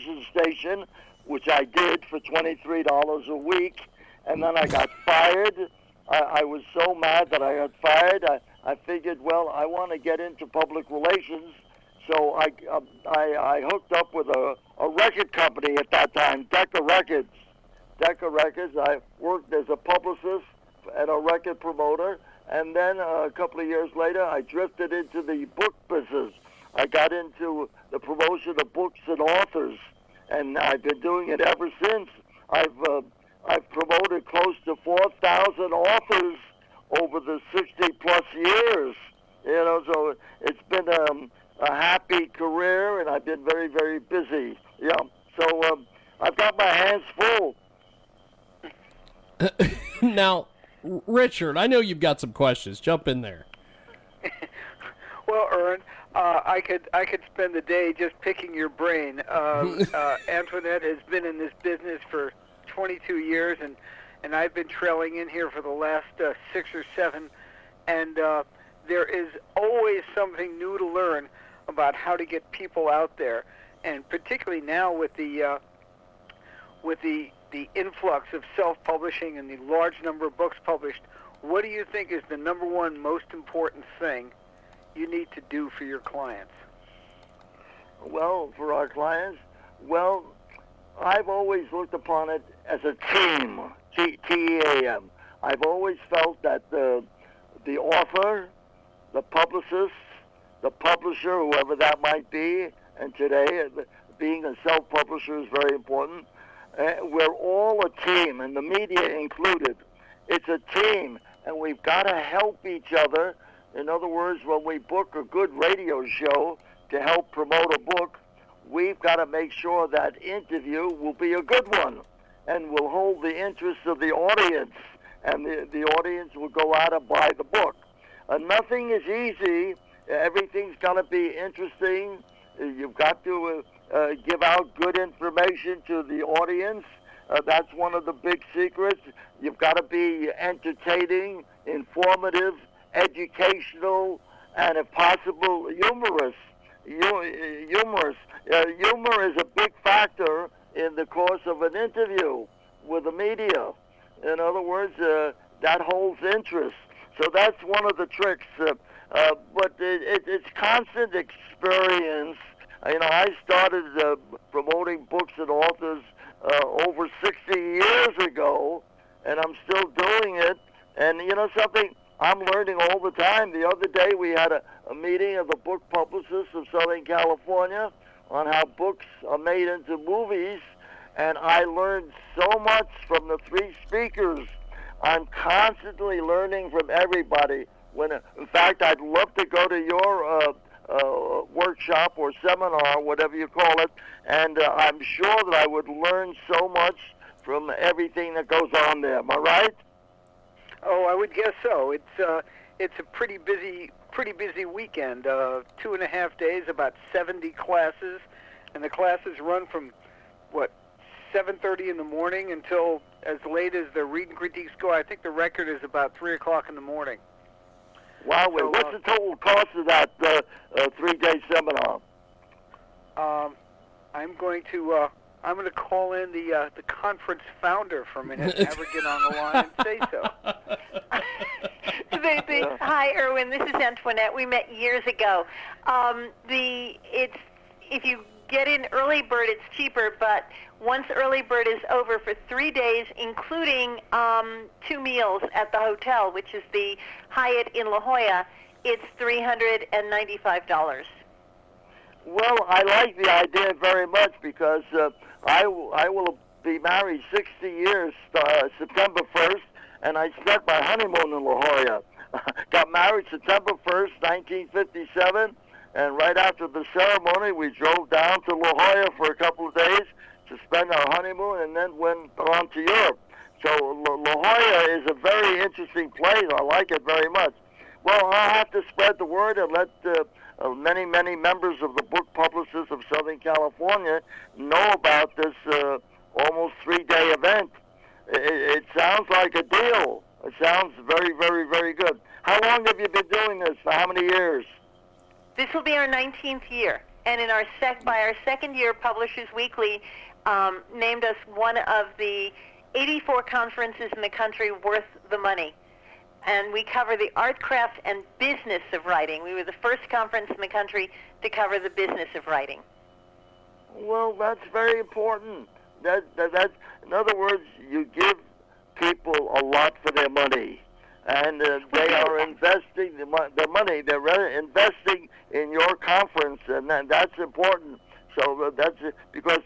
television station, which I did for $23 a week, and then I got fired. I was so mad that I got fired. I figured, well, I want to get into public relations, so I hooked up with a record company at that time, Decca Records. Decca Records. I worked as a publicist and a record promoter, and then a couple of years later, I drifted into the book business. I got into the promotion of books and authors, and I've been doing it ever since. I've promoted close to 4,000 authors over the 60-plus years. You know, so it's been a happy career, and I've been very, very busy. Yeah, so I've got my hands full. Now, Richard, I know you've got some questions. Jump in there. Well, Irwin, I could spend the day just picking your brain. Antoinette has been in this business for 22 years, and I've been trailing in here for the last 6 or 7, and there is always something new to learn about how to get people out there, and particularly now with the influx of self-publishing and the large number of books published. What do you think is the number one most important thing you need to do for your clients? Well, for our clients, well, I've always looked upon it as a team, T-E-A-M. I've always felt that the author, the publicist, the publisher, whoever that might be, and today being a self-publisher is very important. We're all a team, and the media included. It's a team, and we've got to help each other. In other words, when we book a good radio show to help promote a book, we've got to make sure that interview will be a good one and will hold the interest of the audience, and the audience will go out and buy the book. Nothing is easy. Everything's got to be interesting. You've got to give out good information to the audience. That's one of the big secrets. You've got to be entertaining, informative, educational, and if possible, humorous. Humor is a big factor in the course of an interview with the media. In other words, that holds interest. So that's one of the tricks. But it's constant experience. You know, I started promoting books and authors over 60 years ago, and I'm still doing it. And you know something? I'm learning all the time. The other day we had a meeting of the Book Publicists of Southern California on how books are made into movies, and I learned so much from the 3 speakers. I'm constantly learning from everybody. In fact, I'd love to go to your workshop or seminar, whatever you call it, and I'm sure that I would learn so much from everything that goes on there. Am I right? Oh, I would guess so. It's a pretty busy weekend. 2.5 days, about 70 classes, and the classes run from 7:30 in the morning until as late as the reading critiques go. I think the record is about 3:00 in the morning. Wow! So, what's the total cost of that 3-day seminar? I'm going to call in the conference founder for a minute and have her get on the line and say so. Hi, Irwin. This is Antoinette. We met years ago. If you get in early bird, it's cheaper, but once early bird is over for 3 days, including 2 meals at the hotel, which is the Hyatt in La Jolla, it's $395. Well, I like the idea very much because I will be married 60 years September 1st, and I spent my honeymoon in La Jolla. Got married September 1st, 1957, and right after the ceremony, we drove down to La Jolla for a couple of days to spend our honeymoon and then went on to Europe. So La Jolla is a very interesting place. I like it very much. Well, I'll have to spread the word and let many, many members of the Book Publicists of Southern California know about this almost 3-day event. It sounds like a deal. It sounds very, very, very good. How long have you been doing this? For how many years? This will be our 19th year. And in our second year, Publishers Weekly named us one of the 84 conferences in the country worth the money. And we cover the art, craft, and business of writing. We were the first conference in the country to cover the business of writing. Well, that's very important. That in other words, you give people a lot for their money. And they are investing the money. They're investing in your conference, and that's important. So that's because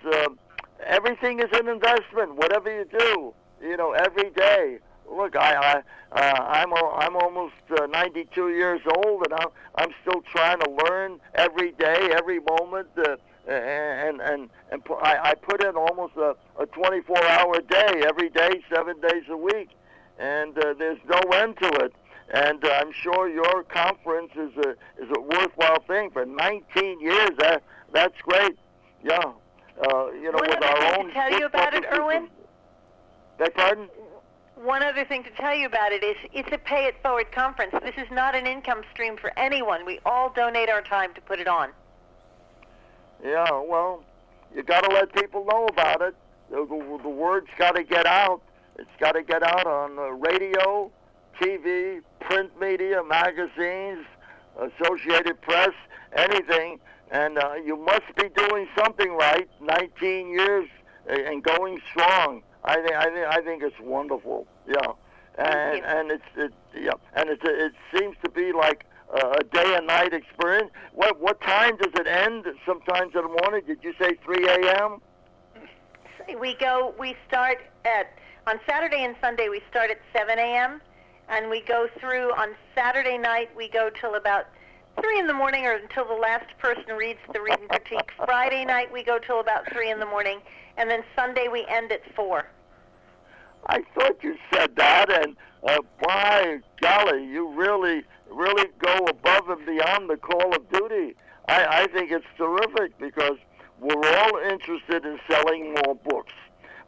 everything is an investment. Whatever you do, you know, every day. Look, I'm almost 92 years old, and I'm still trying to learn every day, every moment, and I put in almost a 24-hour day every day, 7 days a week. And there's no end to it. And I'm sure your conference is a worthwhile thing for 19 years. That's great. Yeah. You know, with our own. One other thing to tell you about it, Irwin. Beg pardon? One other thing to tell you about it is it's a pay it forward conference. This is not an income stream for anyone. We all donate our time to put it on. Yeah. Well, you got to let people know about it. The word's got to get out. It's got to get out on radio, TV, print media, magazines, Associated Press, anything. And you must be doing something right. 19 years and going strong. I think it's wonderful. Yeah, and it's yeah, and it seems to be like a day and night experience. What time does it end? Sometimes in the morning. Did you say 3 a.m.? We start at. On Saturday and Sunday, we start at 7 a.m., and we go through, on Saturday night, we go till about 3 in the morning or until the last person reads the read and critique. Friday night, we go till about 3 in the morning, and then Sunday, we end at 4. I thought you said that, and by golly, you really go above and beyond the call of duty. I think it's terrific because we're all interested in selling more books.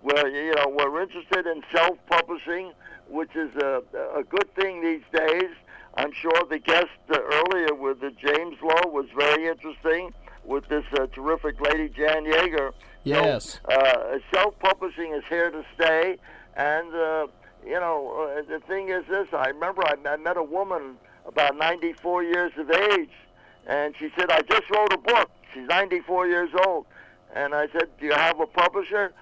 Well, you know, we're interested in self-publishing, which is a good thing these days. I'm sure the guest earlier with James Lowe was very interesting with this terrific lady, Jan Yeager. Yes. So, self-publishing is here to stay. And, you know, the thing is this. I remember I met a woman about 94 years of age, and she said, I just wrote a book. She's 94 years old. And I said, do you have a publisher?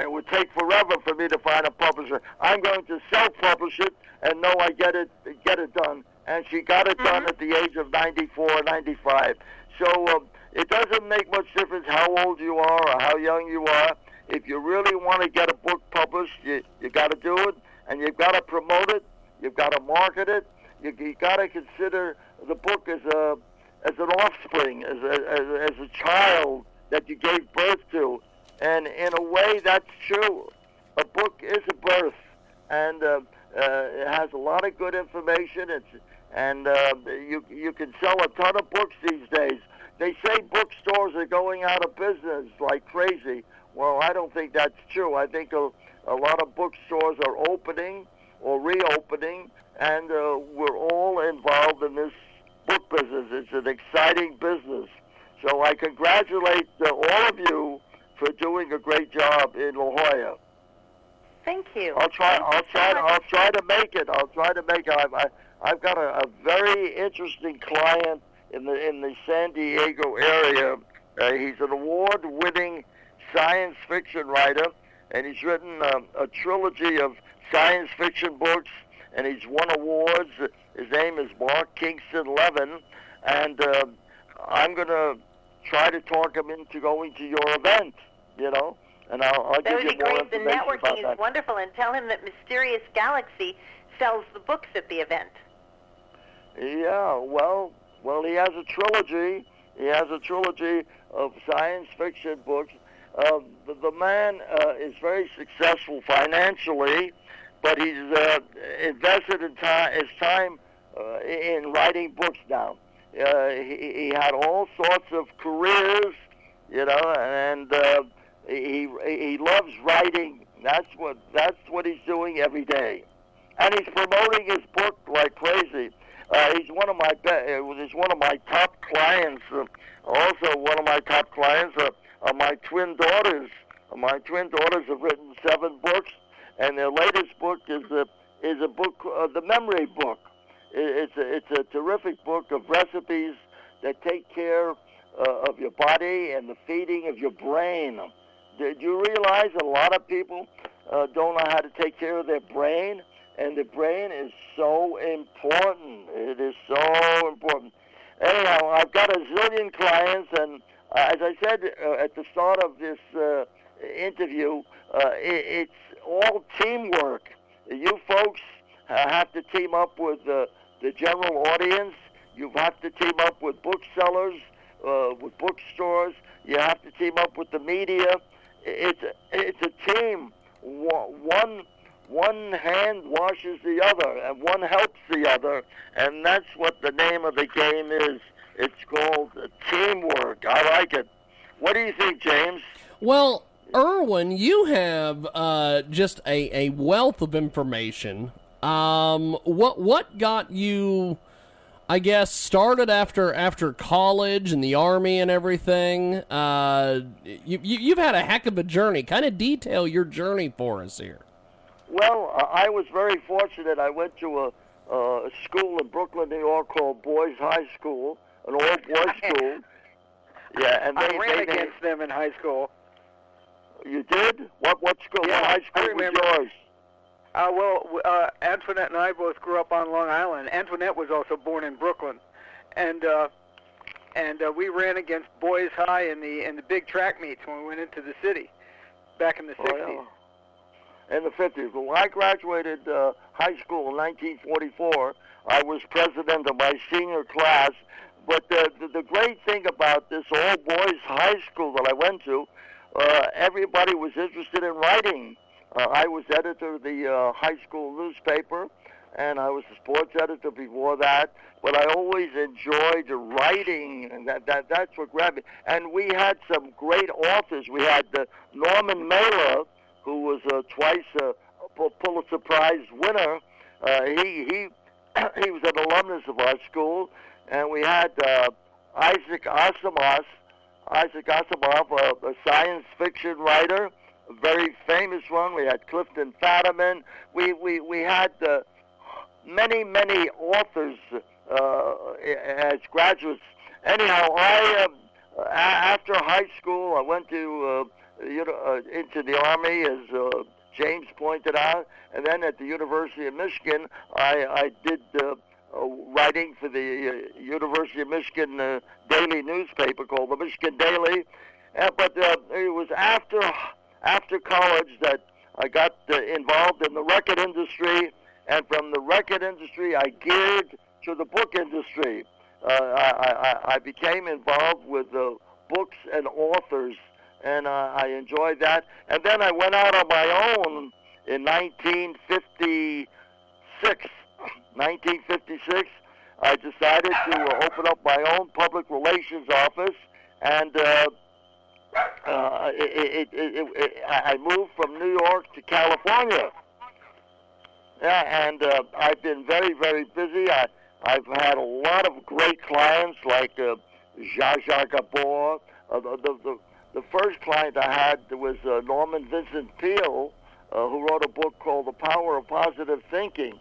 It would take forever for me to find a publisher. I'm going to self-publish it and know I get it done. And she got it done at the age of 94, 95. So it doesn't make much difference how old you are or how young you are. If you really want to get a book published, you got to do it, and you've got to promote it. You've got to market it. You got to consider the book as an offspring, as a child that you gave birth to. And in a way, that's true. A book is a birth, and it has a lot of good information. You can sell a ton of books these days. They say bookstores are going out of business like crazy. Well, I don't think that's true. I think a lot of bookstores are opening or reopening, and we're all involved in this book business. It's an exciting business. So I congratulate all of you for doing a great job in La Jolla. Thank you. I'll try to make it. I've got a very interesting client in the San Diego area. He's an award-winning science fiction writer, and he's written a trilogy of science fiction books, and he's won awards. His name is Mark Kingston Levin, and I'm gonna try to talk him into going to your event. You know, and I'll give you more information about that. The networking is wonderful, and tell him that Mysterious Galaxy sells the books at the event. Yeah, well, he has a trilogy. He has a trilogy of science fiction books. The man is very successful financially, but he's invested his time in writing books now. He had all sorts of careers, you know, and he loves writing. That's what he's doing every day, and he's promoting his book like crazy. He's one of my top clients. Also, one of my top clients are my twin daughters. My twin daughters have written 7 books, and their latest book is a book, The Memory Book. It's a terrific book of recipes that take care of your body and the feeding of your brain. Did you realize a lot of people don't know how to take care of their brain? And the brain is so important. It is so important. Anyhow, I've got a zillion clients, and as I said at the start of this interview, it's all teamwork. You folks have to team up with the general audience. You have to team up with booksellers, with bookstores. You have to team up with the media. It's a team. One hand washes the other, and one helps the other, and that's what the name of the game is. It's called teamwork. I like it. What do you think, James? Well, Irwin, you have just a wealth of information. What got you, I guess, started after college and the Army and everything? You've had a heck of a journey. Kind of detail your journey for us here. Well, I was very fortunate. I went to a school in Brooklyn, New York called Boys High School, an all-boys school. Yeah, and I ran against them in high school. You did? What school? Yeah, what high school was yours? Antoinette and I both grew up on Long Island. Antoinette was also born in Brooklyn, and we ran against Boys High in the big track meets when we went into the city back in the 60s. Yeah. In the 50s. When I graduated high school in 1944, I was president of my senior class. But the great thing about this all-boys high school that I went to, everybody was interested in writing. I was editor of the high school newspaper, and I was a sports editor before that. But I always enjoyed writing, and that's what grabbed me. And we had some great authors. We had Norman Mailer, who was twice a Pulitzer Prize winner. He was an alumnus of our school, and we had Isaac Asimov, a science fiction writer, a very famous one. We had Clifton Fadiman. We had many authors as graduates. Anyhow, I after high school, I went to into the Army, as James pointed out, and then at the University of Michigan, I did writing for the University of Michigan daily newspaper called the Michigan Daily. But it was after college that I got involved in the record industry, and from the record industry, I geared to the book industry. I became involved with books and authors, and I enjoyed that. And then I went out on my own in 1956. I decided to open up my own public relations office, and I moved from New York to California. Yeah, and I've been very, very busy. I've had a lot of great clients like Zsa Zsa Gabor. The first client I had was Norman Vincent Peale, who wrote a book called The Power of Positive Thinking.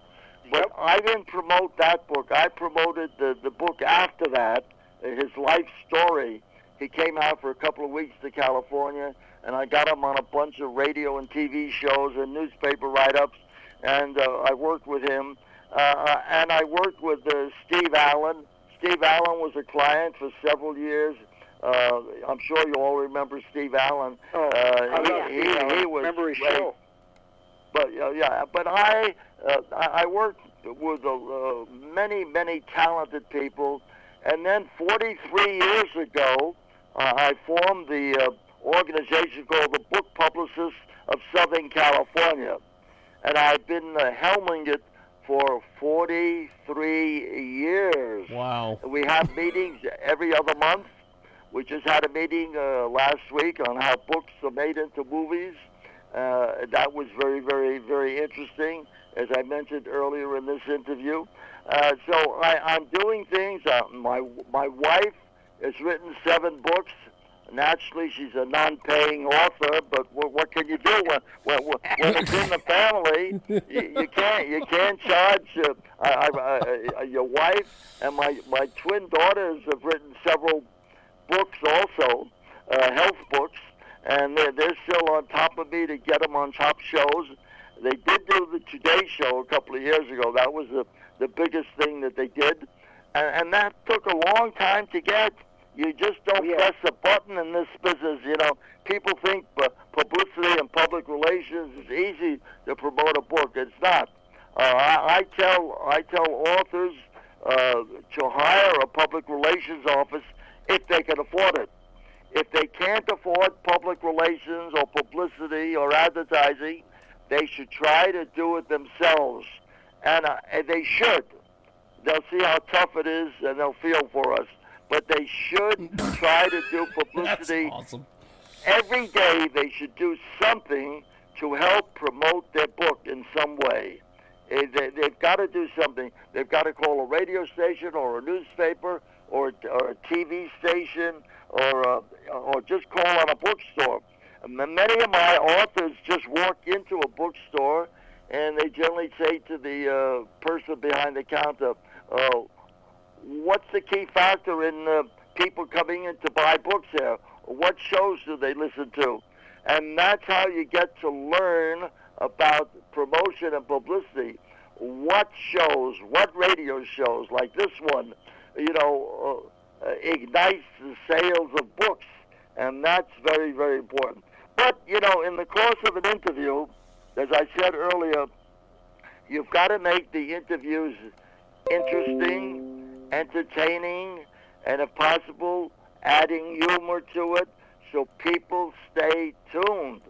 But I didn't promote that book. I promoted the book after that, his life story. He came out for a couple of weeks to California, and I got him on a bunch of radio and TV shows and newspaper write-ups, and I worked with him. And I worked with Steve Allen. Steve Allen was a client for several years. I'm sure you all remember Steve Allen. He was remember his show. But I worked with many talented people, and then 43 years ago, I formed the organization called the Book Publicists of Southern California, and I've been helming it for 43 years. Wow. We have meetings every other month. We just had a meeting last week on how books are made into movies, That was very, very, very interesting, as I mentioned earlier in this interview. So I'm doing things. My wife has written 7 books. Naturally, she's a non-paying author, but what can you do when it's in the family? You can't charge your wife. And my twin daughters have written several books also, health books, and they're still on top of me to get them on top shows. They did do the Today Show a couple of years ago. That was the biggest thing that they did, and that took a long time to get. You just don't press a button in this business. You know, people think publicity and public relations is easy to promote a book. It's not. I tell authors to hire a public relations office if they can afford it. If they can't afford public relations or publicity or advertising, they should try to do it themselves, and they should. They'll see how tough it is, and they'll feel for us. But they should try to do publicity. That's awesome. Every day they should do something to help promote their book in some way. They've got to do something. They've got to call a radio station or a newspaper or a TV station or just call on a bookstore. Many of my authors just walk into a bookstore and they generally say to the person behind the counter, what's the key factor in people coming in to buy books here? What shows do they listen to? And that's how you get to learn about promotion and publicity. What shows, what radio shows, like this one, you know, ignites the sales of books. And that's very, very important. But, you know, in the course of an interview, as I said earlier, you've got to make the interviews interesting, entertaining, and if possible, adding humor to it so people stay tuned.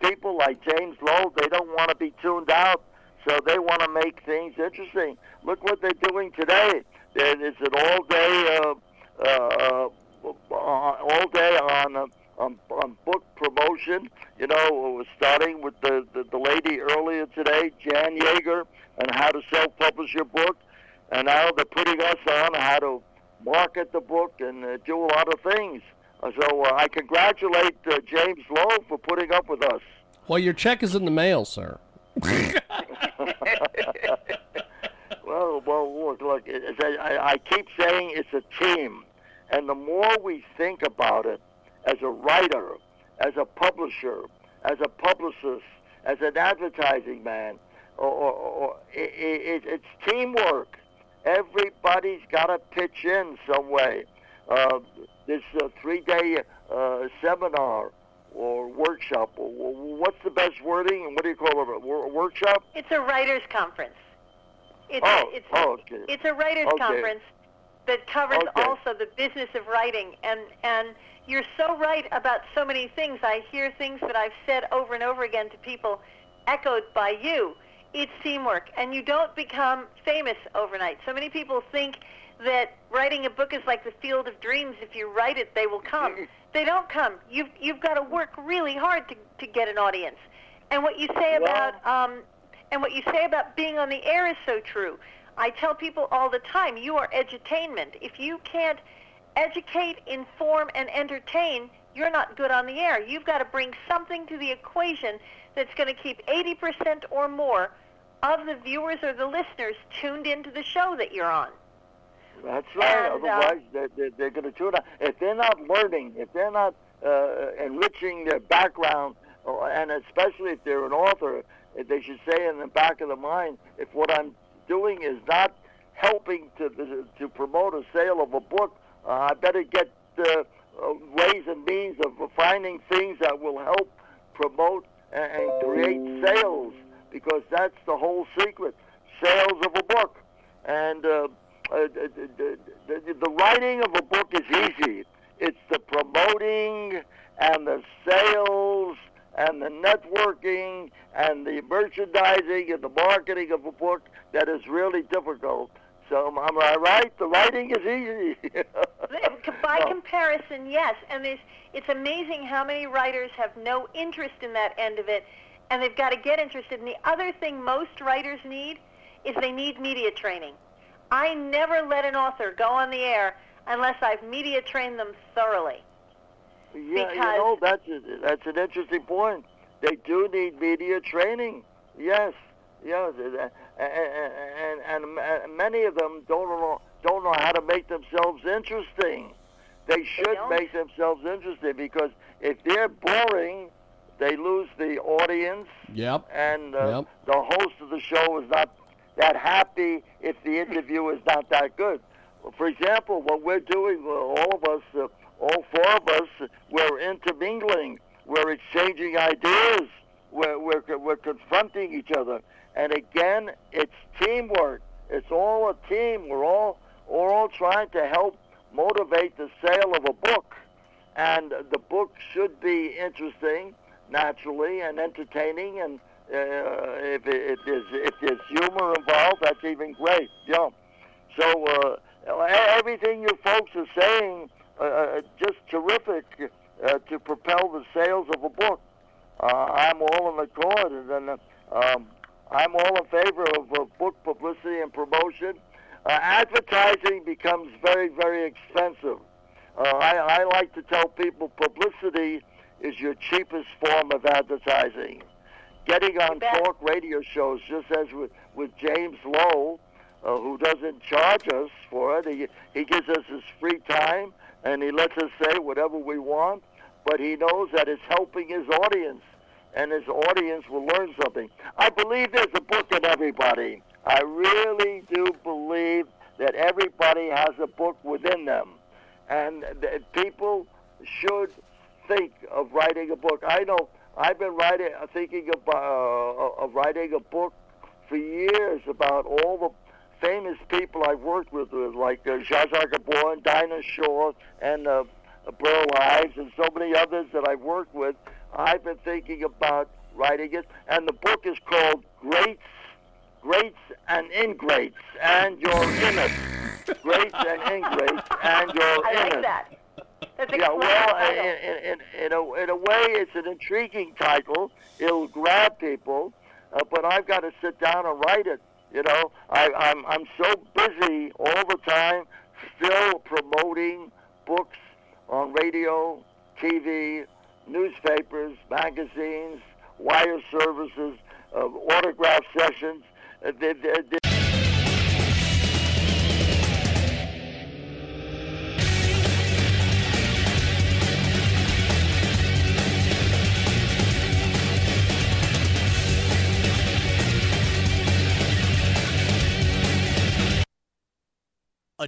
People like James Lowe, they don't want to be tuned out, so they want to make things interesting. Look what they're doing today. It's an all day on book promotion. You know, starting with the lady earlier today, Jan Yeager, on how to self-publish your book. And now they're putting us on how to market the book and do a lot of things. So I congratulate James Lowe for putting up with us. Well, your check is in the mail, sir. Well, look, I keep saying it's a team. And the more we think about it as a writer, as a publisher, as a publicist, as an advertising man, it's teamwork. Everybody's got to pitch in some way. This 3-day seminar or workshop, what's the best wording? What do you call it, a workshop? It's a writer's conference. Okay. It's a writer's conference that covers also the business of writing. And you're so right about so many things. I hear things that I've said over and over again to people echoed by you. It's teamwork, and you don't become famous overnight. So many people think that writing a book is like the field of dreams. If you write it, they will come. They don't come. You've got to work really hard to get an audience. And what you say about being on the air is so true. I tell people all the time, you are edutainment. If you can't educate, inform, and entertain, you're not good on the air. You've got to bring something to the equation that's going to keep 80% or more of the viewers or the listeners tuned into the show that you're on. That's right. And, otherwise, they're going to tune out. If they're not learning, if they're not enriching their background, and especially if they're an author, they should say in the back of the mind, if what I'm doing is not helping to promote a sale of a book, I better get ways and means of finding things that will help promote and create sales, because that's the whole secret, sales of a book. And the writing of a book is easy. It's the promoting and the sales and the networking and the merchandising and the marketing of a book that is really difficult. So am I right? The writing is easy. By comparison, yes. And it's amazing how many writers have no interest in that end of it, and they've got to get interested. And the other thing most writers need is they need media training. I never let an author go on the air unless I've media trained them thoroughly. Yeah, because that's an interesting point. They do need media training. Yes, and many of them don't know how to make themselves interesting. They should make themselves interesting, because if they're boring, they lose the audience. Yep. And the host of the show is not that happy if the interview is not that good. For example, what we're doing, all four of us, we're intermingling. We're exchanging ideas. We're confronting each other. And again, it's teamwork. It's all a team. We're all trying to help motivate the sale of a book. And the book should be interesting, naturally, and entertaining. And if there's humor involved, that's even great. Yeah. So everything you folks are saying, just terrific to propel the sales of a book. I'm all in accord, and I'm all in favor of book publicity and promotion. Advertising becomes very, very expensive. I like to tell people publicity is your cheapest form of advertising. Getting on talk radio shows, just as with James Lowe, who doesn't charge us for it. He gives us his free time, and he lets us say whatever we want. But he knows that it's helping his audience, and his audience will learn something. I believe there's a book in everybody. I really do believe that everybody has a book within them, and that people should think of writing a book. I know I've been thinking of writing a book for years about all the famous people I've worked with, like Zsa Zsa Gabor and Dinah Shaw and Burl Ives and so many others that I've worked with. I've been thinking about writing it, and the book is called Greats and Ingrates, and You're In It. Greats and Ingrates, and You're In It. I like that. That's in a way, it's an intriguing title. It'll grab people, but I've got to sit down and write it. You know, I'm so busy all the time, still promoting books on radio, TV, newspapers, magazines, wire services, autograph sessions.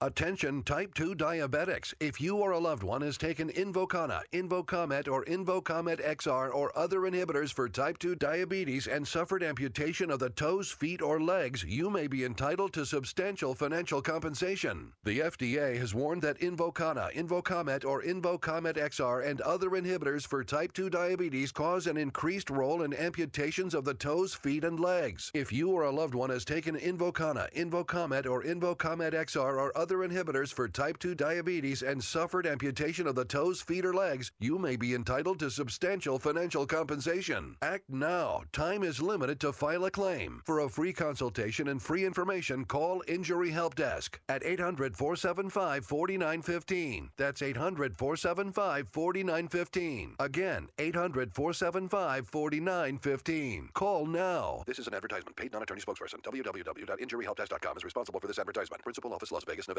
Attention type 2 diabetics. If you or a loved one has taken Invokana, Invocomet, or Invocomet XR or other inhibitors for type 2 diabetes and suffered amputation of the toes, feet, or legs, you may be entitled to substantial financial compensation. The FDA has warned that Invokana, Invocomet, or Invocomet XR and other inhibitors for type 2 diabetes cause an increased role in amputations of the toes, feet, and legs. If you or a loved one has taken Invokana, Invocomet, or Invocomet XR or other other inhibitors for type 2 diabetes and suffered amputation of the toes, feet, or legs, you may be entitled to substantial financial compensation. Act now. Time is limited to file a claim. For a free consultation and free information, call Injury Help Desk at 800-475-4915. That's 800-475-4915. Again, 800-475-4915. Call now. This is an advertisement. Paid non-attorney spokesperson. www.injuryhelpdesk.com is responsible for this advertisement. Principal office, Las Vegas, Nevada.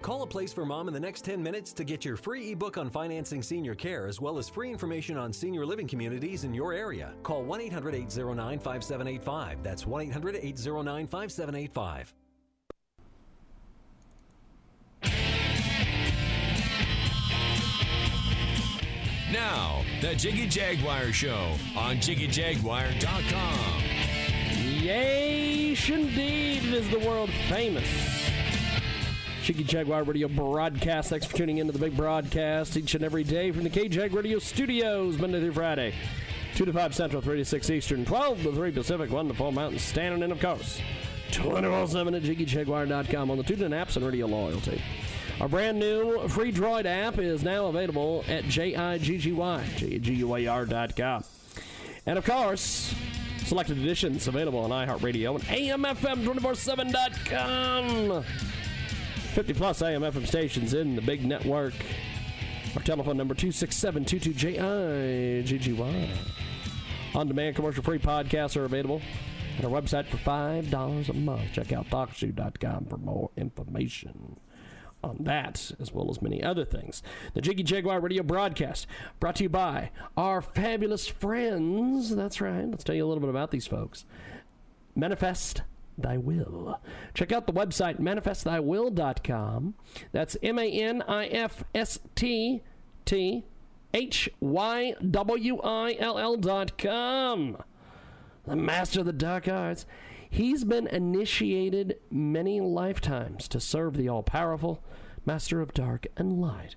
Call A Place for Mom in the next 10 minutes to get your free ebook on financing senior care as well as free information on senior living communities in your area. Call 1-800-809-5785. That's 1-800-809-5785. Now, the Jiggy Jaguar Show on JiggyJaguar.com. Yes, indeed, it is the world famous Jiggy Jaguar Radio broadcast. Thanks for tuning into the big broadcast each and every day from the KJAG Radio Studios, Monday through Friday, 2 to 5 Central, 3 to 6 Eastern, 12 to 3 Pacific, 1 to 4 Mountain Standard, and of course, 24/7 at JiggyJaguar.com on the TuneIn apps and radio loyalty. Our brand new free Droid app is now available at JiggyJaguar.com. And of course, selected editions available on iHeartRadio and AMFM247.com. 50 plus AM FM stations in the big network. Our telephone number 267-22-JIGGY. On-demand commercial-free podcasts are available. And our website for $5 a month. Check out DocShoe.com for more information on that, as well as many other things. The Jiggy Jaguar Radio broadcast brought to you by our fabulous friends. That's right. Let's tell you a little bit about these folks. Manifest Thy Will. Check out the website manifestthywill.com. That's manifestthywill.com. The master of the dark arts. He's been initiated many lifetimes to serve the all-powerful master of dark and light.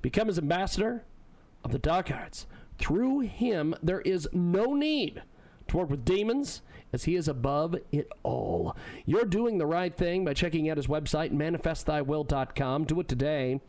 Become his ambassador of the dark arts. Through him, there is no need to work with demons, as he is above it all. You're doing the right thing by checking out his website, manifestthywill.com. Do it today.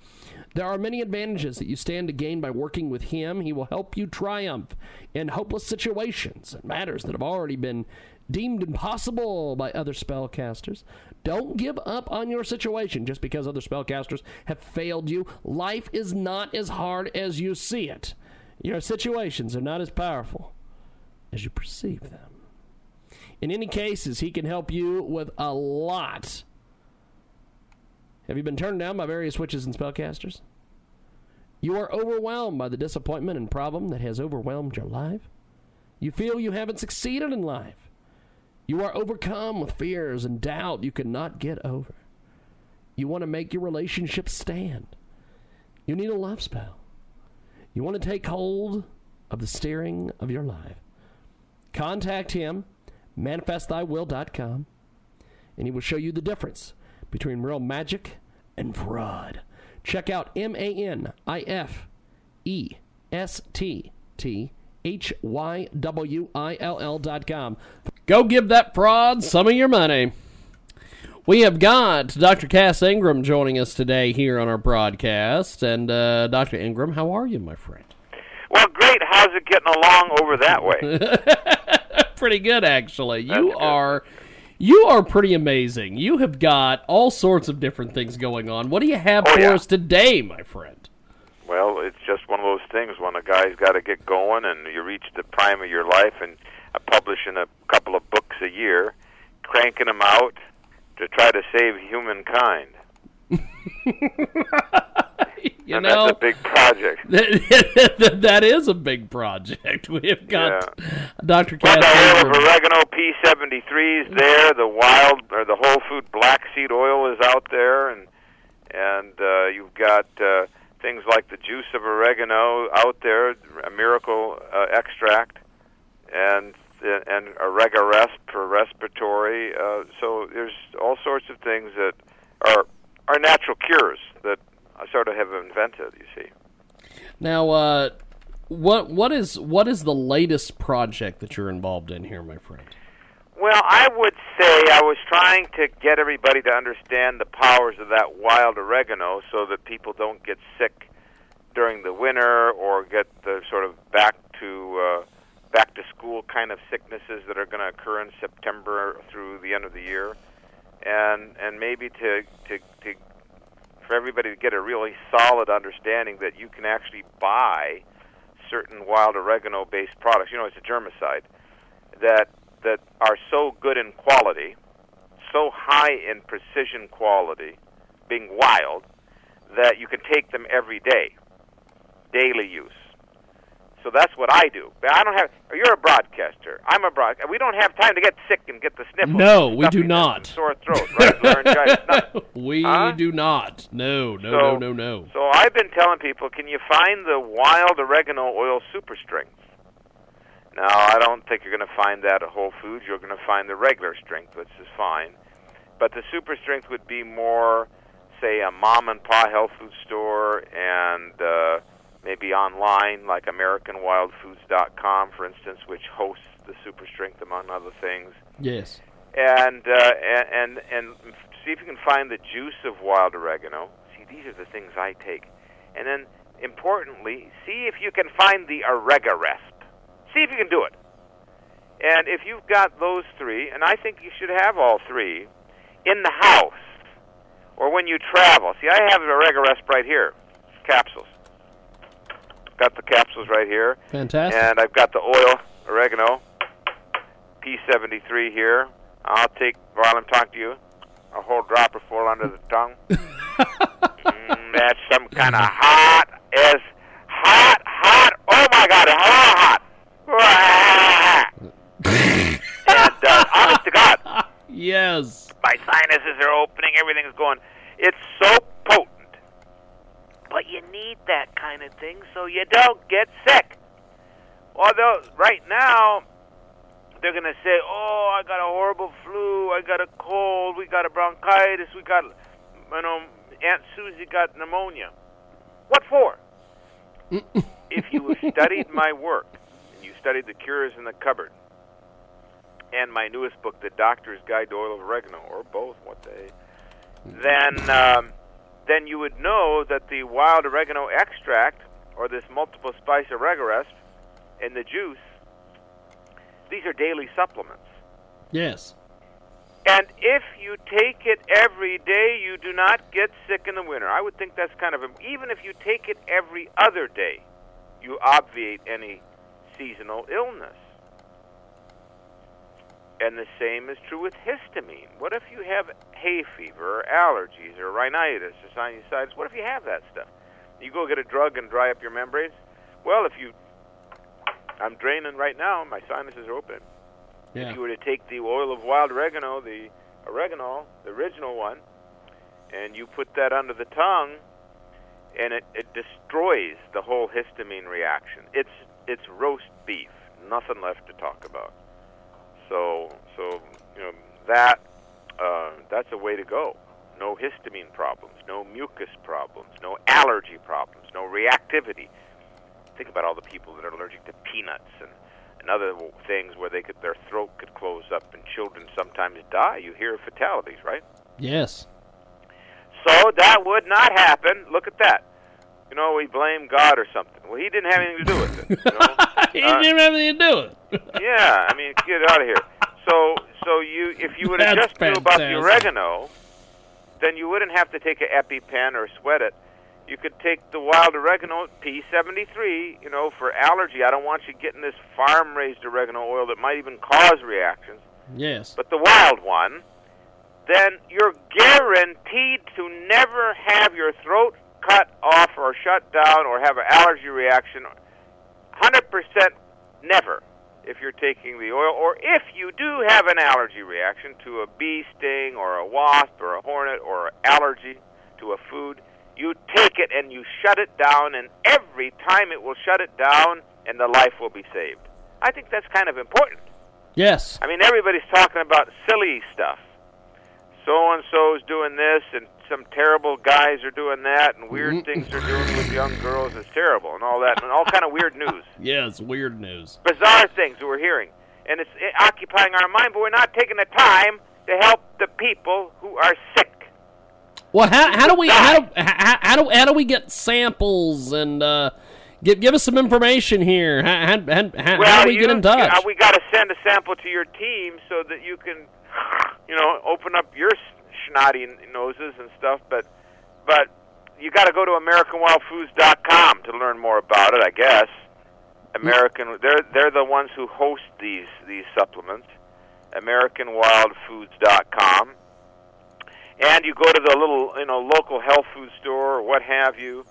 There are many advantages that you stand to gain by working with him. He will help you triumph in hopeless situations and matters that have already been deemed impossible by other spellcasters. Don't give up on your situation just because other spellcasters have failed you. Life is not as hard as you see it. Your situations are not as powerful as you perceive them. In any cases, he can help you with a lot. Have you been turned down by various witches and spellcasters? You are overwhelmed by the disappointment and problem that has overwhelmed your life. You feel you haven't succeeded in life. You are overcome with fears and doubt you cannot get over. You want to make your relationship stand. You need a love spell. You want to take hold of the steering of your life. Contact him, manifestthywill.com, and he will show you the difference between real magic and fraud. Check out manifestthywill.com. Go give that fraud some of your money. We have got Dr. Cass Ingram joining us today here on our broadcast. And Dr. Ingram, how are you, my friend? Well, great. How's it getting along over that way? Pretty good, actually. You are pretty amazing. You have got all sorts of different things going on. What do you have us today, my friend? Well, it's just one of those things when a guy's got to get going and you reach the prime of your life and publishing a couple of books a year, cranking them out to try to save humankind. That's a big project. That is a big project. We have got Dr. Cass. The oil of oregano P73 is there. The wild or the whole food black seed oil is out there, and you've got things like the juice of oregano out there, a miracle extract, and OregaResp for respiratory. So there's all sorts of things that are natural cures that I sort of have invented, you see. Now, what is the latest project that you're involved in here, my friend? Well, I would say I was trying to get everybody to understand the powers of that wild oregano so that people don't get sick during the winter or get the sort of back to school kind of sicknesses that are going to occur in September through the end of the year, and maybe to for everybody to get a really solid understanding that you can actually buy certain wild oregano-based products. You know, it's a germicide that are so good in quality, so high in precision quality, being wild, that you can take them every day, daily use. So that's what I do. I don't have. You're a broadcaster. I'm a broadcaster. We don't have time to get sick and get the sniffles. No, we do not. Sore throat, right? Laryngitis. We do not. No. So I've been telling people, can you find the wild oregano oil super strength? Now, I don't think you're going to find that at Whole Foods. You're going to find the regular strength, which is fine. But the super strength would be more, say, a mom-and-pop health food store and maybe online, like AmericanWildFoods.com, for instance, which hosts the super strength, among other things. Yes. And see if you can find the juice of wild oregano. See, these are the things I take. And then, importantly, see if you can find the OregaResp. See if you can do it. And if you've got those three, and I think you should have all three, in the house or when you travel. See, I have the OregaResp right here, capsules. Got the capsules right here. Fantastic. And I've got the oil, oregano, P73 here. I'll take, while I'm talking to you, a whole drop or four under the tongue. That's some kind of hot. Oh, my God, hot. And honest to God. Yes. My sinuses are opening. Everything's going. It's so potent. But you need that kind of thing so you don't get sick. Although, right now, they're going to say, oh, I got a horrible flu, I got a cold, we got a bronchitis, we got, Aunt Susie got pneumonia. What for? If you studied my work, and you studied The Cures in the Cupboard, and my newest book, The Doctor's Guide to Oil of Oregano, or both, then you would know that the wild oregano extract, or this multiple spice OregaResp, and the juice, these are daily supplements. Yes. And if you take it every day, you do not get sick in the winter. I would think that's kind of, even if you take it every other day, you obviate any seasonal illness. And the same is true with histamine. What if you have hay fever or allergies or rhinitis or sinusitis? What if you have that stuff? You go get a drug and dry up your membranes? Well, I'm draining right now. My sinuses are open. Yeah. If you were to take the oil of wild oregano, the Oreganol, the original one, and you put that under the tongue, and it destroys the whole histamine reaction. It's roast beef. Nothing left to talk about. So that's a way to go. No histamine problems, no mucus problems, no allergy problems, no reactivity. Think about all the people that are allergic to peanuts and other things where their throat could close up and children sometimes die. You hear fatalities, right? Yes. So that would not happen. Look at that. You know, we blame God or something. Well, he didn't have anything to do with it. You know? He didn't have anything to do with it. Yeah, I mean, get out of here. So you, if you would have just knew about the oregano, then you wouldn't have to take an EpiPen or sweat it. You could take the wild oregano, P73, you know, for allergy. I don't want you getting this farm-raised oregano oil that might even cause reactions. Yes. But the wild one, then you're guaranteed to never have your throat cut off or shut down or have an allergy reaction. 100% never if you're taking the oil. Or if you do have an allergy reaction to a bee sting or a wasp or a hornet or an allergy to a food, you take it and you shut it down, and every time it will shut it down, and the life will be saved. I think that's kind of important. Yes. I mean, everybody's talking about silly stuff. So-and-so's doing this, and some terrible guys are doing that, and weird things are doing with young girls is terrible, and all that, and all kind of weird news. Yeah, it's weird news. Bizarre things that we're hearing. And it's occupying our mind, but we're not taking the time to help the people who are sick. Well, how do we get samples and give us some information here? How do we get in touch? We got to send a sample to your team so that you can, you know, open up your snotty noses and stuff. But you got to go to AmericanWildFoods.com to learn more about it. I guess they're the ones who host these supplements. AmericanWildFoods.com. And you go to the little, you know, local health food store or what have you,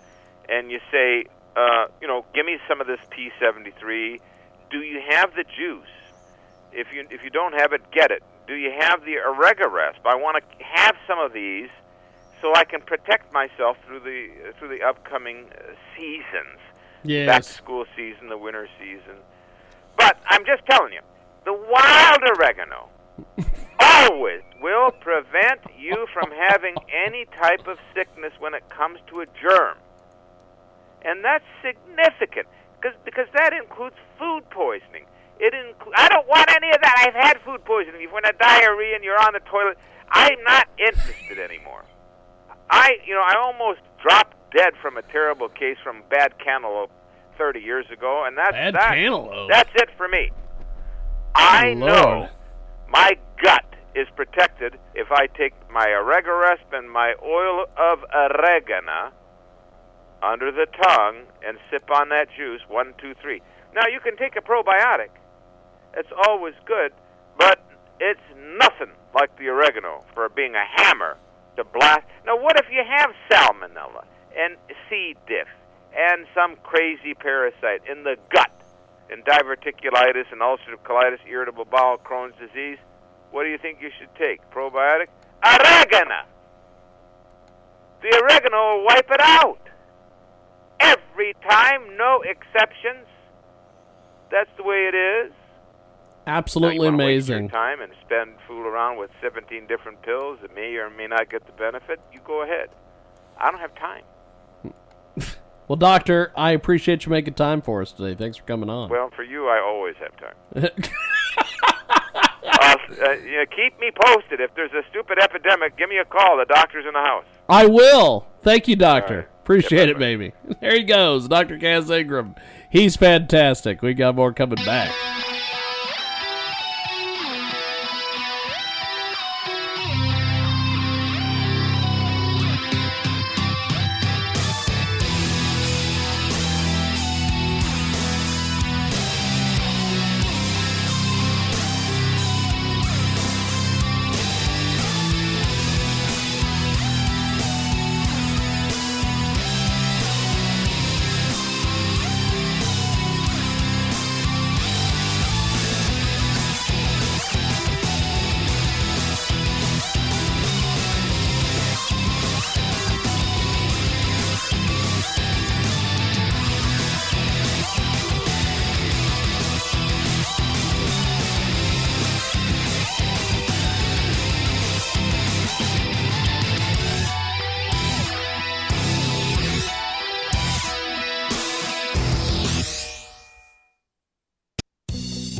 and you say, you know, give me some of this P73. Do you have the juice? If you don't have it, get it. Do you have the OregaResp? I want to have some of these so I can protect myself through the upcoming seasons. Yes. Back to school season, the winter season. But I'm just telling you, the wild oregano always will prevent you from having any type of sickness when it comes to a germ. And that's significant because that includes food poisoning. I don't want any of that. I've had food poisoning. You've got diarrhea and you're on the toilet. I'm not interested anymore. I almost dropped dead from a terrible case from bad cantaloupe 30 years ago, and that's cantaloupe. That's it for me. I know. My gut is protected if I take my OregaResp and my oil of oregano under the tongue and sip on that juice, 1, 2, 3. Now, you can take a probiotic. It's always good, but it's nothing like the oregano for being a hammer to blast. Now, what if you have salmonella and C. diff and some crazy parasite in the gut? And diverticulitis and ulcerative colitis, irritable bowel, Crohn's disease. What do you think you should take? Probiotic? Oregano! The oregano will wipe it out. Every time, no exceptions. That's the way it is. Absolutely amazing. Now you want to waste your time and fool around with 17 different pills that may or may not get the benefit, you go ahead. I don't have time. Well, Doctor, I appreciate you making time for us today. Thanks for coming on. Well, for you, I always have time. Keep me posted. If there's a stupid epidemic, give me a call. The doctor's in the house. I will. Thank you, Doctor. Right. Appreciate it, baby. There he goes, Dr. Cass Ingram. He's fantastic. We got more coming back.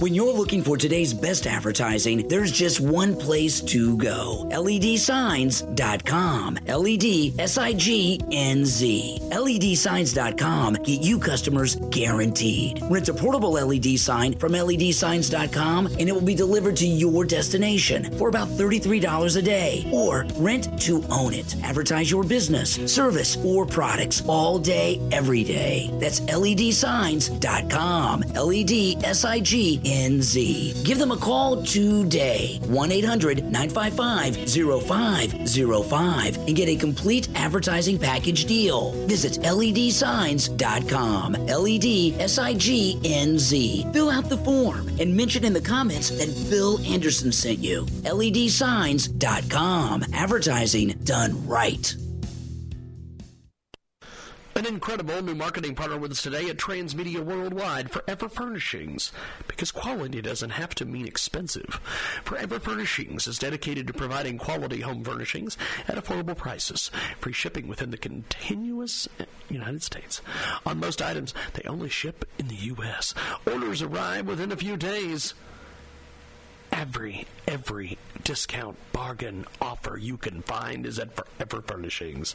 When you're looking for today's best advertising, there's just one place to go. LEDsigns.com. LEDSIGNZ. LEDsigns.com. Get you customers guaranteed. Rent a portable LED sign from LEDsigns.com and it will be delivered to your destination for about $33 a day. Or rent to own it. Advertise your business, service, or products all day, every day. That's LEDsigns.com. LEDSIGNZ. Give them a call today. 1-800-955-0505 and get a complete advertising package deal. Visit LEDsigns.com. LEDSIGNZ. Fill out the form and mention in the comments that Bill Anderson sent you. LEDsigns.com. Advertising done right. An incredible new marketing partner with us today at Transmedia Worldwide, Forever Furnishings, because quality doesn't have to mean expensive. Forever Furnishings is dedicated to providing quality home furnishings at affordable prices, free shipping within the continuous United States. On most items, they only ship in the U.S. Orders arrive within a few days. Every discount, bargain, offer you can find is at Forever Furnishings.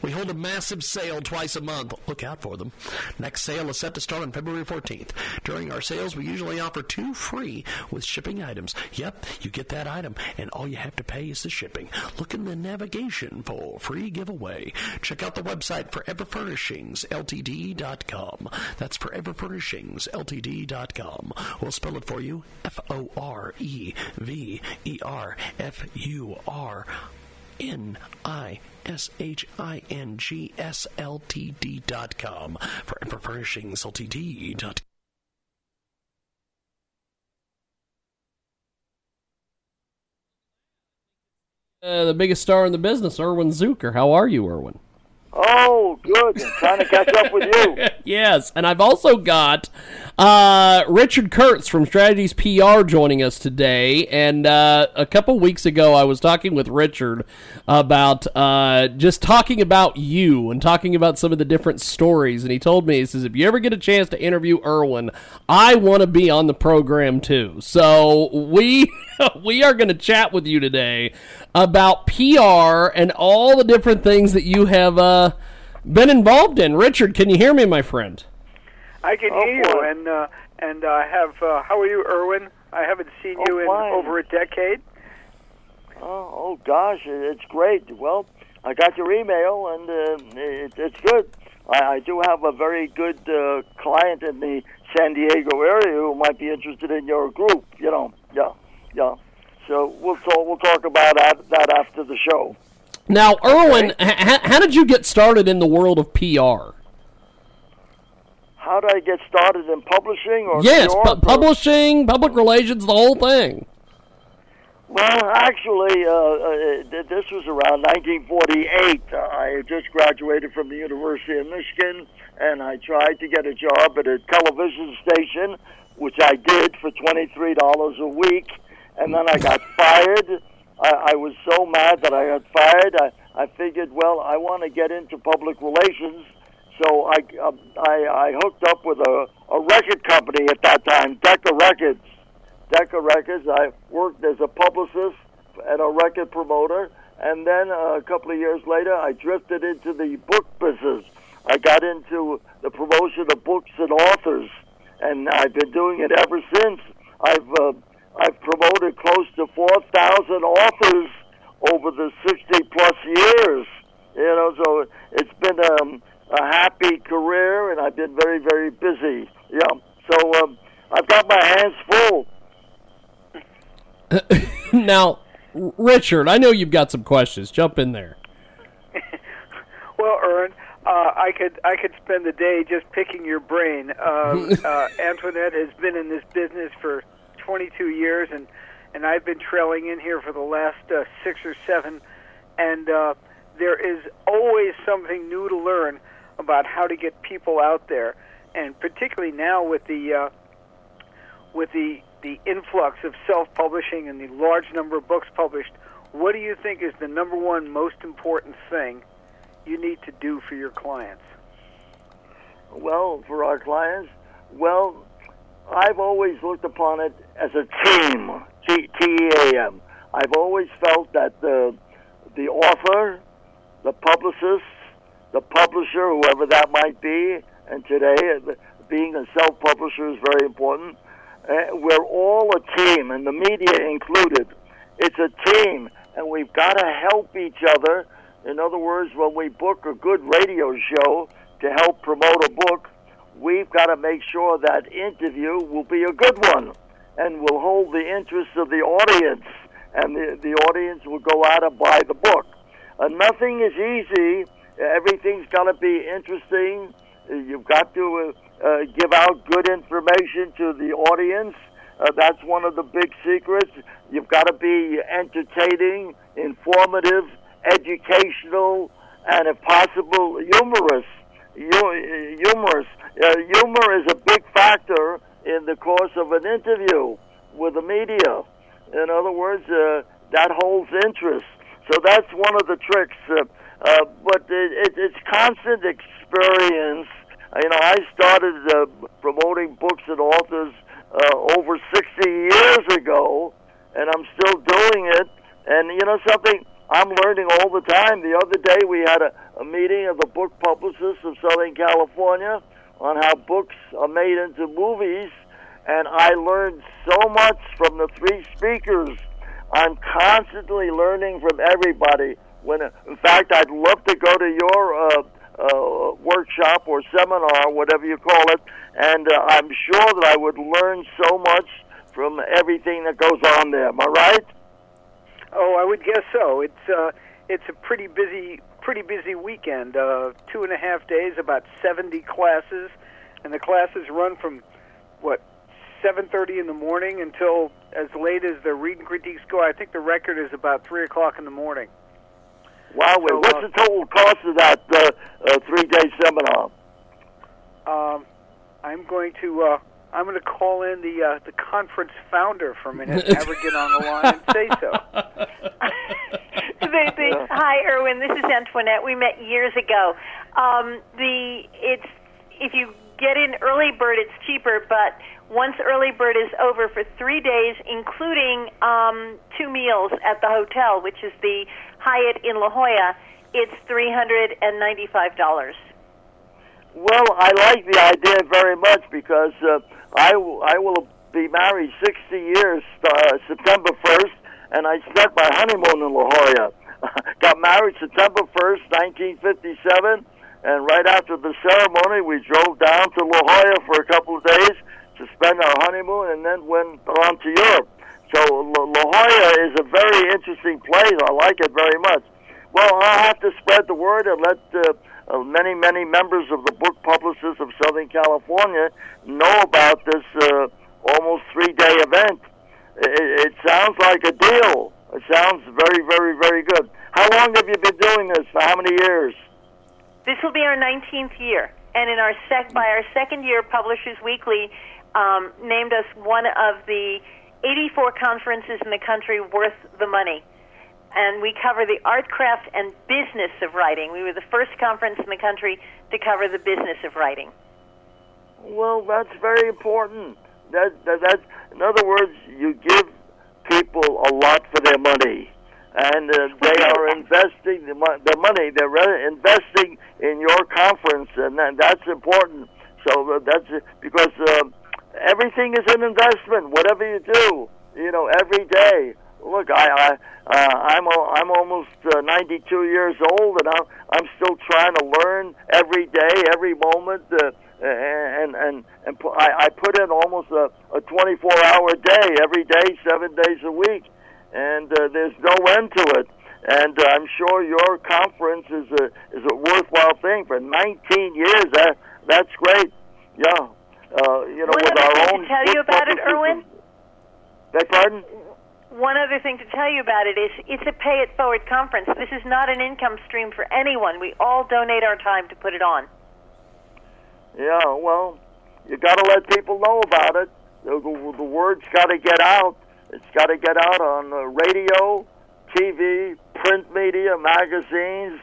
We hold a massive sale twice a month. Look out for them. Next sale is set to start on February 14th. During our sales, we usually offer 2 free with shipping items. Yep, you get that item, and all you have to pay is the shipping. Look in the navigation for free giveaway. Check out the website, foreverfurnishingsltd.com. That's foreverfurnishingsltd.com. We'll spell it for you, foreverfurnishingsltd.com. foreverfurnishingsltd.com. The biggest star in the business, Irwin Zucker. How are you, Irwin? Oh, good. I'm trying to catch up with you. Yes, and I've also got Richard Kurtz from Strategies PR joining us today. And a couple weeks ago, I was talking with Richard about just talking about you and talking about some of the different stories. And he told me, he says, if you ever get a chance to interview Irwin, I want to be on the program too. So we are going to chat with you today about PR and all the different things that you have been involved in. Richard, can you hear me, my friend? I can hear you, and I have. How are you, Irwin? I haven't seen you in over a decade. Oh gosh, it's great. Well, I got your email, and it's good. I do have a very good client in the San Diego area who might be interested in your group. You know, yeah. So we'll talk about that after the show. Now, Irwin, how did you get started in the world of PR? How did I get started in publishing? Or yes, publishing, public relations, the whole thing. Well, actually, this was around 1948. I had just graduated from the University of Michigan, and I tried to get a job at a television station, which I did for $23 a week, and then I got fired. I was so mad that I got fired. I figured, well, I want to get into public relations, so I hooked up with a record company at that time, Decca Records. Decca Records. I worked as a publicist and a record promoter, and then a couple of years later, I drifted into the book business. I got into the promotion of books and authors, and I've been doing it ever since. I've promoted close to 4,000 authors over the 60-plus years. You know, so it's been a happy career, and I've been very, very busy. Yeah, so I've got my hands full. Now, Richard, I know you've got some questions. Jump in there. Well, Irwin, I could spend the day just picking your brain. Antoinette has been in this business for 22 years, and I've been trailing in here for the last 6 or 7, and there is always something new to learn about how to get people out there, and particularly now with the influx of self-publishing and the large number of books published. What do you think is the number one most important thing you need to do for your clients? Well, for our clients, I've always looked upon it as a team, T-E-A-M. I've always felt that the author, the publicist, the publisher, whoever that might be, and today being a self-publisher is very important. We're all a team, and the media included. It's a team, and we've got to help each other. In other words, when we book a good radio show to help promote a book, we've got to make sure that interview will be a good one and will hold the interest of the audience, and the audience will go out and buy the book. Nothing is easy. Everything's got to be interesting. You've got to give out good information to the audience. That's one of the big secrets. You've got to be entertaining, informative, educational, and if possible, humorous. Humor is a big factor in the course of an interview with the media. In other words, that holds interest. So that's one of the tricks. But it's constant experience. You know, I started promoting books and authors over 60 years ago, and I'm still doing it. And you know something? I'm learning all the time. The other day we had a meeting of the Book Publicists of Southern California on how books are made into movies, and I learned so much from the three speakers. I'm constantly learning from everybody. In fact, I'd love to go to your workshop or seminar, whatever you call it, and I'm sure that I would learn so much from everything that goes on there. Am I right? Oh, I would guess so. It's a pretty busy weekend. 2.5 days, about 70 classes, and the classes run from 7:30 in the morning until as late as the read and critiques go. I think the record is about 3 o'clock in the morning. Wow! So, what's the total cost of that 3-day seminar? I'm going to call in the conference founder for a minute and have her get on the line and say so. Hi, Irwin. This is Antoinette. We met years ago. If you get in early bird, it's cheaper, but once early bird is over for 3 days, including 2 meals at the hotel, which is the Hyatt in La Jolla, it's $395. Well, I like the idea very much because I will be married 60 years September 1st, and I spent my honeymoon in La Jolla. Got married September 1st, 1957, and right after the ceremony, we drove down to La Jolla for a couple of days to spend our honeymoon and then went on to Europe. So La Jolla is a very interesting place. I like it very much. Well, I'll have to spread the word and let many members of the Book Publicists of Southern California know about this almost 3-day event. It sounds like a deal. It sounds very, very, very good. How long have you been doing this? For how many years? This will be our 19th year, and in our by our second year, Publishers Weekly named us one of the 84 conferences in the country worth the money. And we cover the art, craft, and business of writing. We were the first conference in the country to cover the business of writing. Well, that's very important. That in other words, you give people a lot for their money, and they are investing their money. They're investing in your conference, and that's important. So that's because everything is an investment. Whatever you do, you know, every day. Look, I'm almost 92 years old, and I'm still trying to learn every day, every moment, and I put in almost a 24-hour day every day, 7 days a week, and there's no end to it. And I'm sure your conference is a worthwhile thing for 19 years. That's great. Yeah, you know, with our own. Tell you about it, Irwin. Beg pardon? One other thing to tell you about it is it's a pay-it-forward conference. This is not an income stream for anyone. We all donate our time to put it on. Yeah, well, you got to let people know about it. The word's got to get out. It's got to get out on radio, TV, print media, magazines,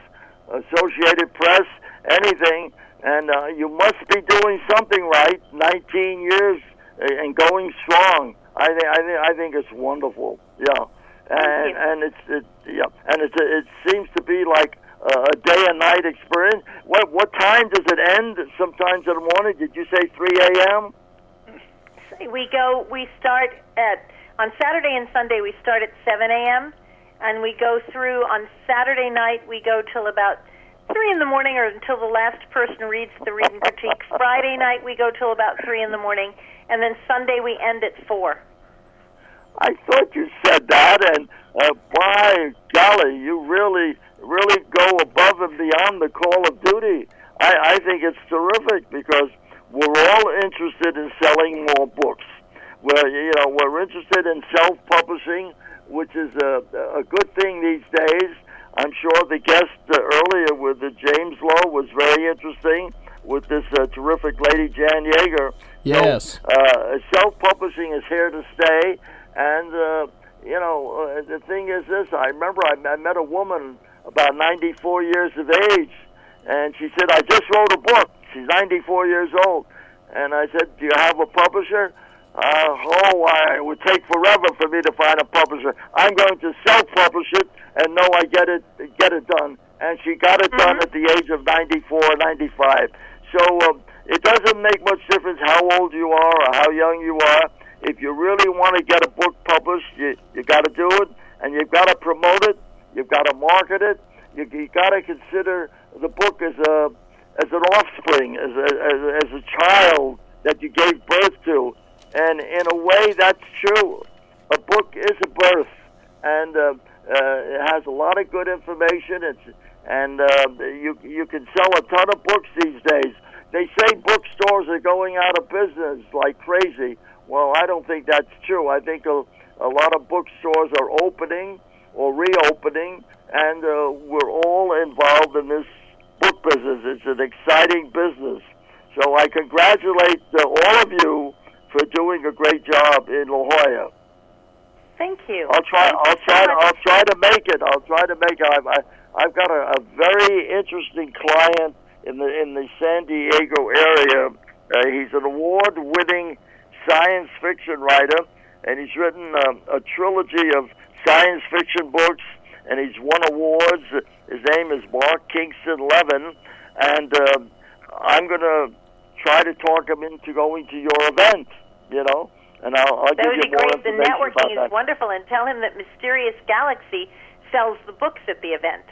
Associated Press, anything. And you must be doing something right. 19 years and going strong. I think it's wonderful. Yeah, and it seems to be like a day and night experience. What time does it end? Sometimes in the morning. Did you say 3 a.m.? On Saturday and Sunday we start at 7 a.m. and we go through. On Saturday night we go till about 3 in the morning, or until the last person reads the reading critique. Friday night we go till about 3 in the morning, and then Sunday we end at 4. I thought you said that, and by golly, you really go above and beyond the call of duty. I think it's terrific, because we're all interested in selling more books. We're interested in self-publishing, which is a good thing these days. I'm sure the guest earlier with James Lowe was very interesting, with this terrific lady, Jan Yeager. Yes. So, self-publishing is here to stay. And, the thing is this. I remember I met a woman about 94 years of age, and she said, I just wrote a book. She's 94 years old. And I said, do you have a publisher? It would take forever for me to find a publisher. I'm going to self-publish it and know I get it done. And she got it done at the age of 94, 95. So it doesn't make much difference how old you are or how young you are. If you really want to get a book published, you got to do it, and you've got to promote it. You've got to market it. You got to consider the book as an offspring, as a child that you gave birth to. And in a way, that's true. A book is a birth, and it has a lot of good information. You can sell a ton of books these days. They say bookstores are going out of business like crazy. Well, I don't think that's true. I think a lot of bookstores are opening or reopening, and we're all involved in this book business. It's an exciting business. So I congratulate all of you for doing a great job in La Jolla. Thank you. I'll try to make it. I've got a very interesting client in the San Diego area. He's an award-winning science fiction writer, and he's written a trilogy of science fiction books, and he's won awards. His name is Mark Kingston Levin, and I'm going to try to talk him into going to your event. And I'll give you more information about that. That would be great. The networking is wonderful, and tell him that Mysterious Galaxy sells the books at the event.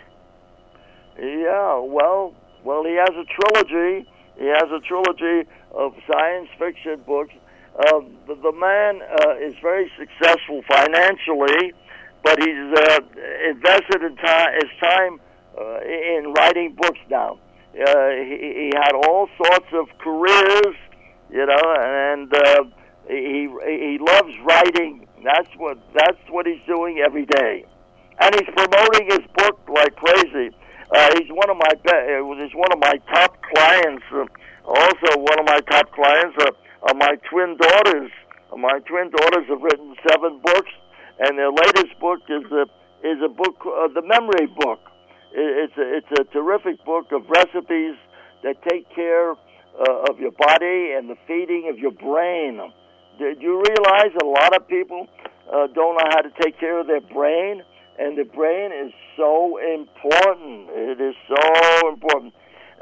Yeah, well, he has a trilogy. He has a trilogy of science fiction books. The man is very successful financially, but he's invested his time in writing books now. He had all sorts of careers, and he loves writing. That's what he's doing every day, and he's promoting his book like crazy. He's one of my top clients. Also, one of my top clients are my twin daughters. My twin daughters have written 7 books, and their latest book is a book, The Memory Book. It's a terrific book of recipes that take care of your body and the feeding of your brain. Did you realize a lot of people don't know how to take care of their brain? And the brain is so important. It is so important.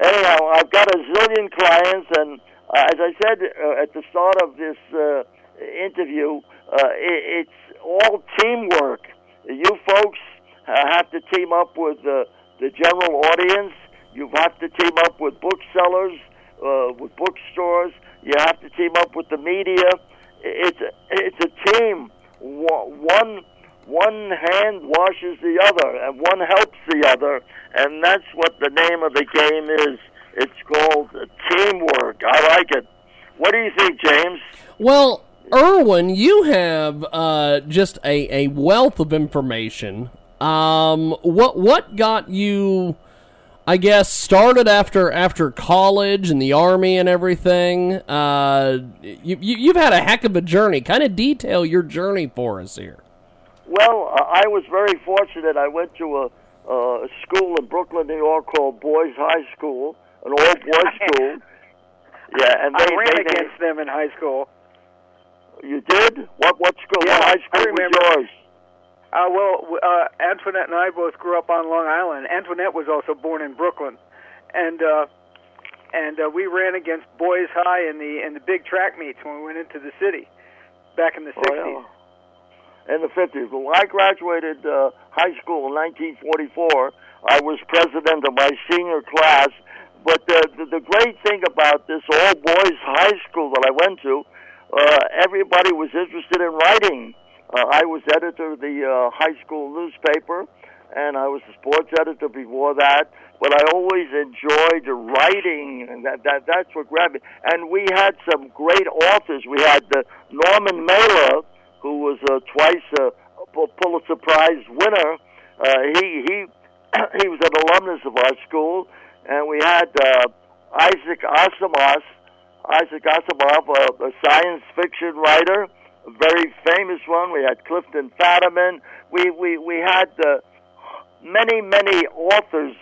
Anyhow, I've got a zillion clients, and as I said at the start of this interview, it's all teamwork. You folks have to team up with the general audience. You have to team up with booksellers, with bookstores. You have to team up with the media. It's a team. One hand washes the other, and one helps the other, and that's what the name of the game is. It's called teamwork. I like it. What do you think, James? Well, Irwin, you have just a wealth of information. What got you, I guess, started after college and the Army and everything? You've had a heck of a journey. Kind of detail your journey for us here. Well, I was very fortunate. I went to a school in Brooklyn, New York, called Boys High School, an all-boys school. Yeah, and I ran against them in high school. You did? What school? Yeah, what high school was yours? Antoinette and I both grew up on Long Island. Antoinette was also born in Brooklyn, and we ran against Boys High in the big track meets when we went into the city back in the 60s. Yeah. In the 50s. Well, I graduated high school in 1944. I was president of my senior class. But the great thing about this all-boys high school that I went to, everybody was interested in writing. I was editor of the high school newspaper, and I was a sports editor before that. But I always enjoyed writing, and that's what grabbed me. And we had some great authors. We had Norman Mailer, who was twice a Pulitzer Prize winner. He was an alumnus of our school. And we had Isaac Asimov, a science fiction writer, a very famous one. We had Clifton Fadiman. We had many authors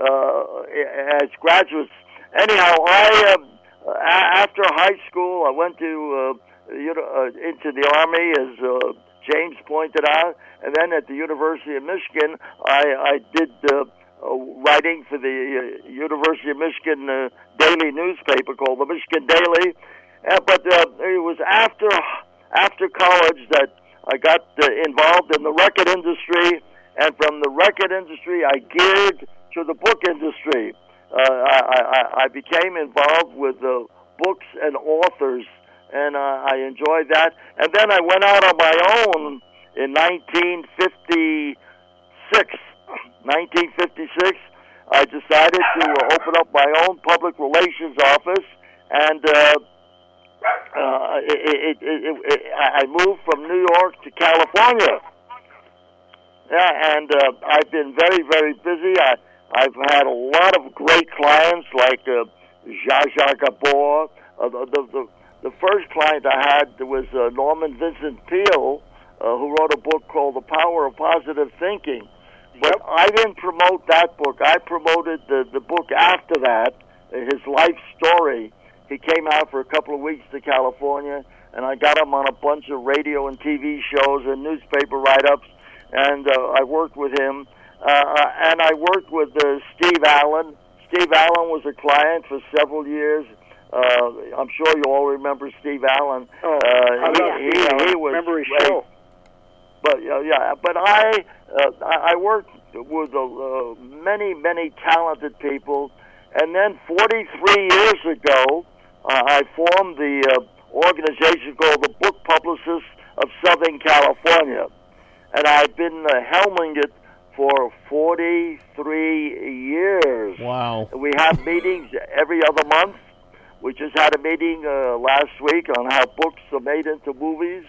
as graduates. Anyhow, I after high school I went to into the Army, as James pointed out, and then at the University of Michigan I did. Writing for the University of Michigan daily newspaper called the Michigan Daily, but it was after college that I got involved in the record industry, and from the record industry I geared to the book industry. I became involved with books and authors, and I enjoyed that. And then I went out on my own in 1956, I decided to open up my own public relations office, and I moved from New York to California. Yeah, and I've been very, very busy. I've had a lot of great clients, like Zsa Zsa Gabor. The first client I had was Norman Vincent Peale, who wrote a book called The Power of Positive Thinking. But I didn't promote that book. I promoted the book after that, his life story. He came out for a couple of weeks to California, and I got him on a bunch of radio and TV shows and newspaper write-ups, and I worked with him. And I worked with Steve Allen. Steve Allen was a client for several years. I'm sure you all remember Steve Allen. Oh, he was remember his show. But I worked with many talented people, and then 43 years ago, I formed the organization called the Book Publicists of Southern California, and I've been helming it for 43 years. Wow! We have meetings every other month. We just had a meeting last week on how books are made into movies.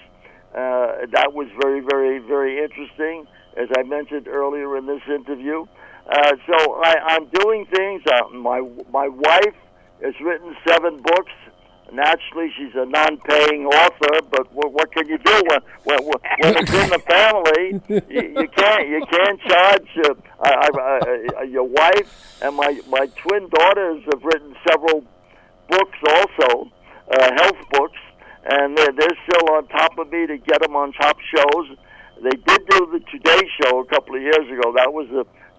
That was very, very, very interesting, as I mentioned earlier in this interview. So I'm doing things. My wife has written 7 books. Naturally, she's a non-paying author, but what can you do when it's in the family? You can't charge. Your wife and my twin daughters have written several books also, health books. And they're still on top of me to get them on top shows. They did do the Today Show a couple of years ago. That was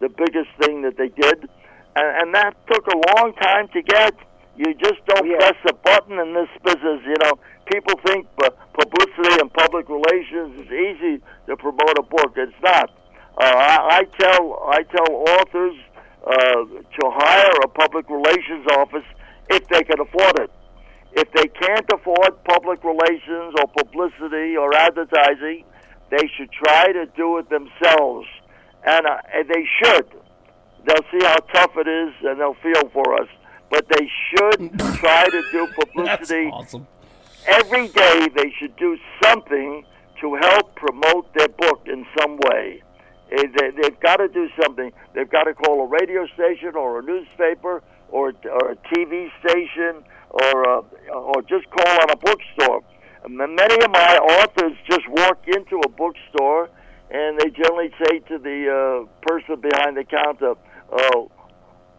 the biggest thing that they did. And that took a long time to get. You just don't press a button in this business. You know, people think publicity and public relations is easy to promote a book. It's not. I tell authors to hire a public relations office if they can afford it. If they can't afford public relations or publicity or advertising, they should try to do it themselves. And they should. They'll see how tough it is, and they'll feel for us. But they should try to do publicity. That's awesome. Every day they should do something to help promote their book in some way. They've got to do something. They've got to call a radio station or a newspaper or a TV station, or just call on a bookstore. Many of my authors just walk into a bookstore, and they generally say to the person behind the counter,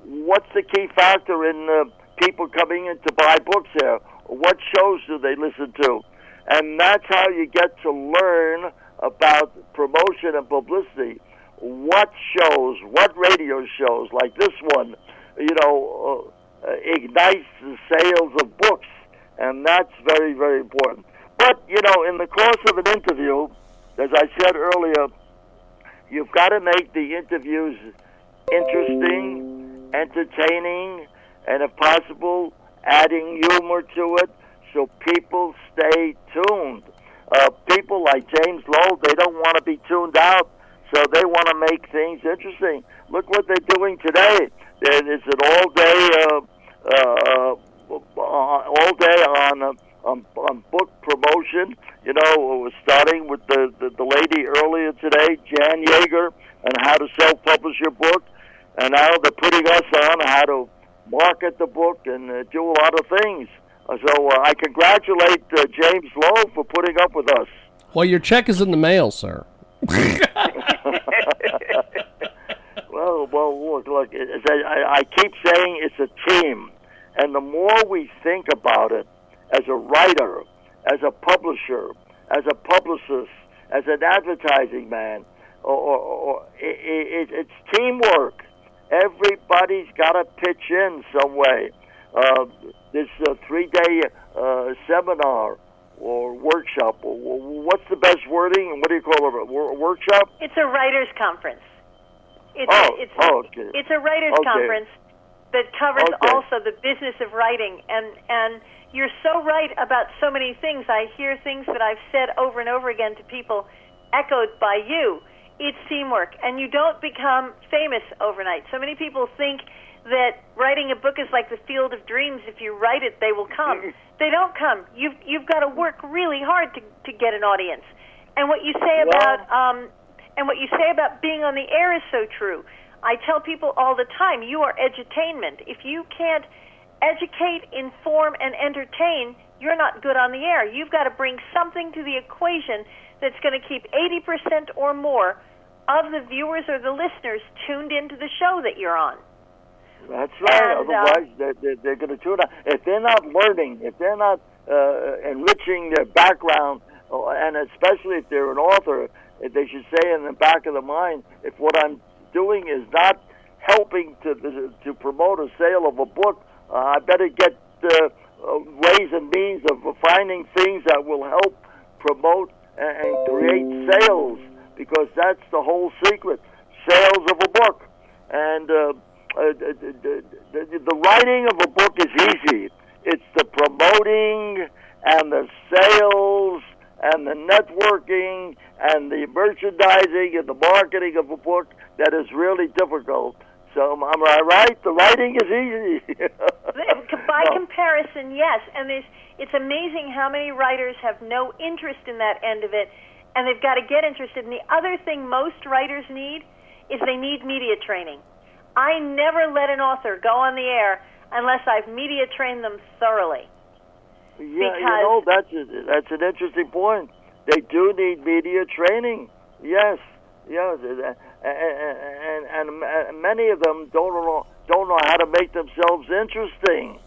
what's the key factor in people coming in to buy books here? What shows do they listen to? And that's how you get to learn about promotion and publicity. What shows, what radio shows like this one, you know, ignites the sales of books. And that's very, very important. But, you know, in the course of an interview, as I said earlier, you've got to make the interviews interesting, entertaining, and if possible, adding humor to it so people stay tuned. People like James Lowe, they don't want to be tuned out, so they want to make things interesting. Look what they're doing today. It's an all day on book promotion, you know, starting with the lady earlier today, Jan Yeager, and how to self-publish your book. And now they're putting us on how to market the book and do a lot of things. So I congratulate James Lowe for putting up with us. Well, your check is in the mail, sir. Well, look, I keep saying it's a team. And the more we think about it, as a writer, as a publisher, as a publicist, as an advertising man, it's teamwork. Everybody's got to pitch in some way. This three-day seminar or workshop, what's the best wording? And what do you call it? A workshop? It's a writer's conference. It's a writer's conference that covers also the business of writing. And you're so right about so many things. I hear things that I've said over and over again to people echoed by you. It's teamwork, and you don't become famous overnight. So many people think that writing a book is like the field of dreams. If you write it, they will come. They don't come. You've got to work really hard to get an audience. And what you say about being on the air is so true. I tell people all the time, you are edutainment. If you can't educate, inform, and entertain, you're not good on the air. You've got to bring something to the equation that's going to keep 80% or more of the viewers or the listeners tuned into the show that you're on. That's right. And, otherwise, they're going to tune out. If they're not learning, if they're not enriching their background, and especially if they're an author, they should say in the back of the mind, if what I'm doing is not helping to promote a sale of a book, I better get ways and means of finding things that will help promote and create sales, because that's the whole secret, sales of a book. And the writing of a book is easy. It's the promoting and the sales and the networking and the merchandising and the marketing of a book that is really difficult. So am I right? The writing is easy. By comparison, yes. And it's amazing how many writers have no interest in that end of it, and they've got to get interested. And the other thing most writers need is they need media training. I never let an author go on the air unless I've media trained them thoroughly. Yeah, that's an interesting point. They do need media training, yes. And many of them don't know how to make themselves interesting.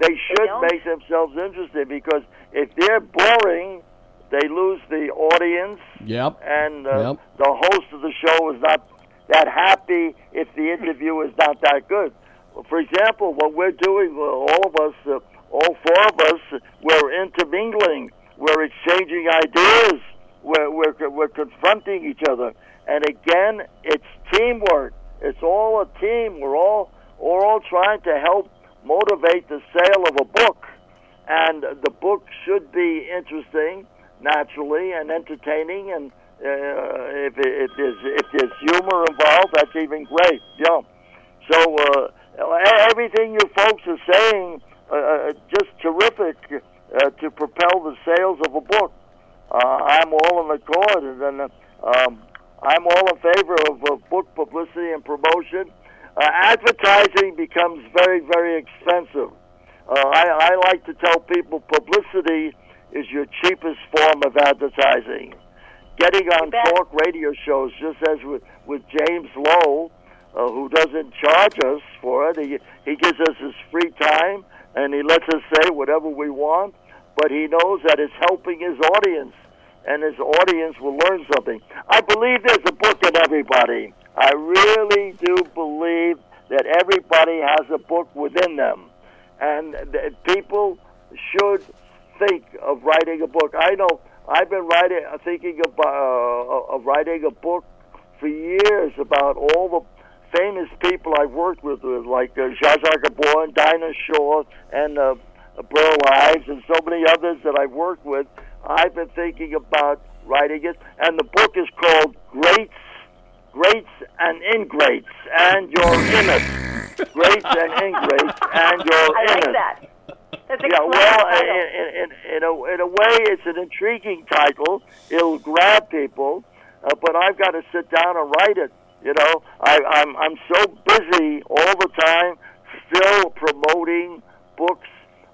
They should make themselves interesting, because if they're boring, they lose the audience. Yep. And the host of the show is not that happy if the interview is not that good. For example, what we're doing, all four of us, we're intermingling, we're exchanging ideas, we're confronting each other. And again, it's teamwork. It's all a team. We're all trying to help motivate the sale of a book. And the book should be interesting, naturally, and entertaining. And if there's humor involved, that's even great. Yeah. So everything you folks are saying, just terrific to propel the sales of a book. I'm all in accord, and I'm all in favor of book publicity and promotion. Advertising becomes very, very expensive. I like to tell people publicity is your cheapest form of advertising. Getting on talk radio shows, just as with James Lowe, who doesn't charge us for it. He gives us his free time, and he lets us say whatever we want. but he knows that it's helping his audience, and his audience will learn something. I believe there's a book in everybody. I really do believe that everybody has a book within them, and that people should think of writing a book. I know I've been thinking of writing a book for years about all the famous people I've worked with, like Zsa Zsa Gabor and Dinah Shaw and Burl Ives and so many others that I've worked with. I've been thinking about writing it, and the book is called Greats and Ingrates, and You're In It. Greats and Ingrates, and You're In It. I like that. That's yeah, well, in a way, it's an intriguing title. It'll grab people, but I've got to sit down and write it. You know, I'm so busy all the time, still promoting books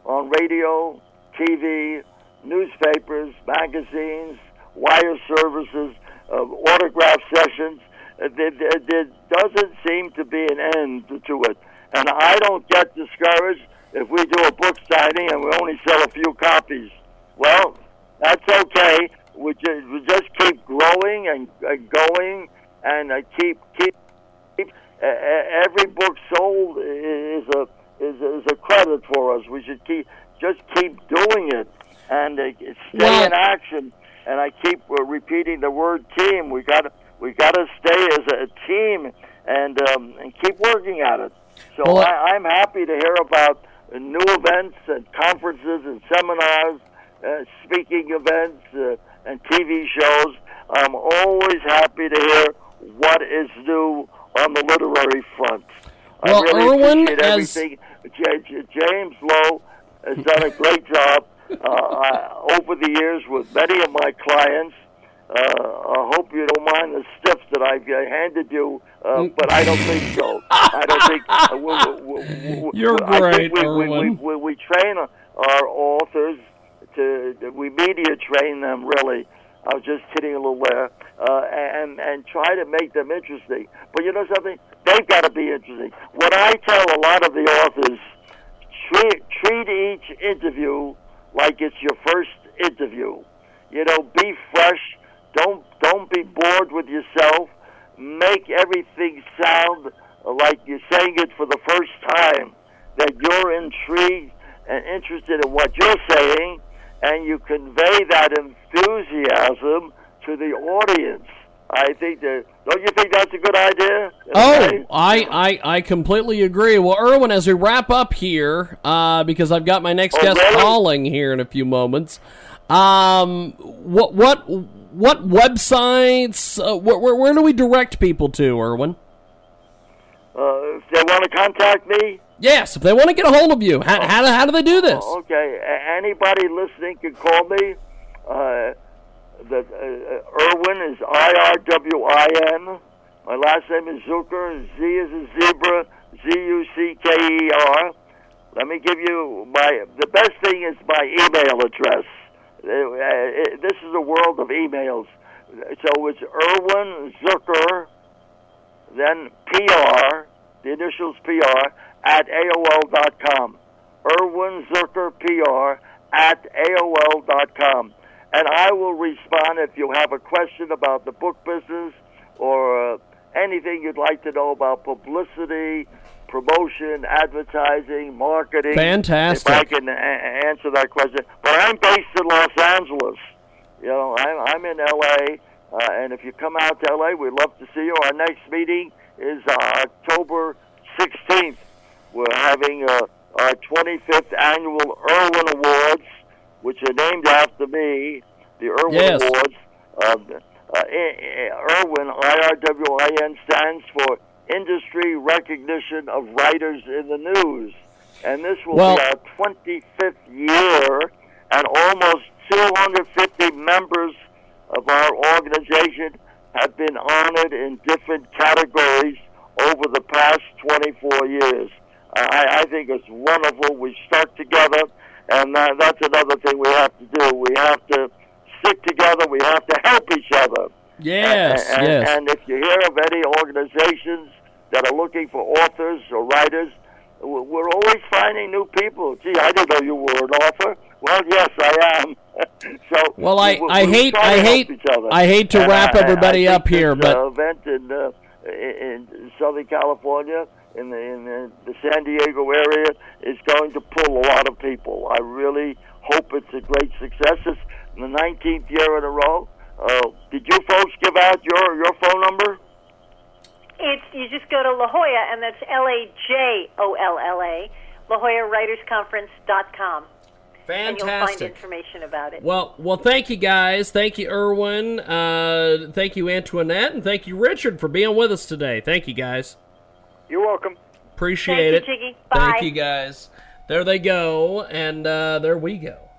on radio, TV, newspapers, magazines, wire services, autograph sessions. There doesn't seem to be an end to it. And I don't get discouraged if we do a book signing and we only sell a few copies. Well, that's okay. We just keep growing and going, and keep. Every book sold is a credit for us. We should keep doing it and stay in action. And I keep repeating the word team. We got to stay as a team and keep working at it. So I'm happy to hear about new events and conferences and seminars, speaking events, and TV shows. I'm always happy to hear what is new on the literary front. Well, I really appreciate everything. James Lowe has done a great job over the years with many of my clients. I hope you don't mind the stiff that I've handed you, but I don't think so. I don't think we train our authors we media train them, really. I was just kidding a little there, and try to make them interesting. But you know something? They've got to be interesting. What I tell a lot of the authors, treat each interview like it's your first interview. You know, be fresh. Don't be bored with yourself. Make everything sound like you're saying it for the first time, that you're intrigued and interested in what you're saying, and you convey that enthusiasm to the audience. I think that. Don't you think that's a good idea? Okay. Oh, I completely agree. Well, Irwin, as we wrap up here, because I've got my next guest calling here in a few moments. What websites? Where do we direct people to, Irwin? If they want to contact me. Yes, if they want to get a hold of you, how do they do this? Okay, anybody listening can call me. Irwin is IRWIN. My last name is Zucker. Z is a zebra. ZUCKER. Let me give you the best thing is my email address. This is a world of emails. So it's Irwin Zucker, then PR, the initials PR, at AOL.com. Irwin Zucker PR at AOL.com. And I will respond if you have a question about the book business or anything you'd like to know about publicity, promotion, advertising, marketing. Fantastic. If I can answer that question. But I'm based in Los Angeles. You know, I'm in L.A., and if you come out to L.A., we'd love to see you. Our next meeting is October 16th. We're having our 25th annual Irwin Awards, which are named after me, the Irwin Awards. Irwin, IRWIN, stands for Industry Recognition of Writers in the News. And this will be our 25th year, and almost 250 members of our organization have been honored in different categories over the past 24 years. I think it's wonderful. We stuck together, and that's another thing we have to do. We have to stick together. We have to help each other. Yes, yes. And if you hear of any organizations that are looking for authors or writers, we're always finding new people. Gee, I didn't know you were an author. Well, yes, I am. So well, I hate to wrap everybody up here, but event in Southern California, in the San Diego area, is going to pull a lot of people. I really hope it's a great success. It's the 19th year in a row. Did you folks give out your phone number? It's you just go to La Jolla, and that's LAJOLLA, LaJollaWritersConference.com. Fantastic. And you'll find information about it. Well, thank you guys. Thank you, Irwin. Thank you, Antoinette. And thank you, Richard, for being with us today. Thank you, guys. You're welcome. Appreciate it. Thank you, Jiggy. Bye. Thank you, guys. There they go, and there we go.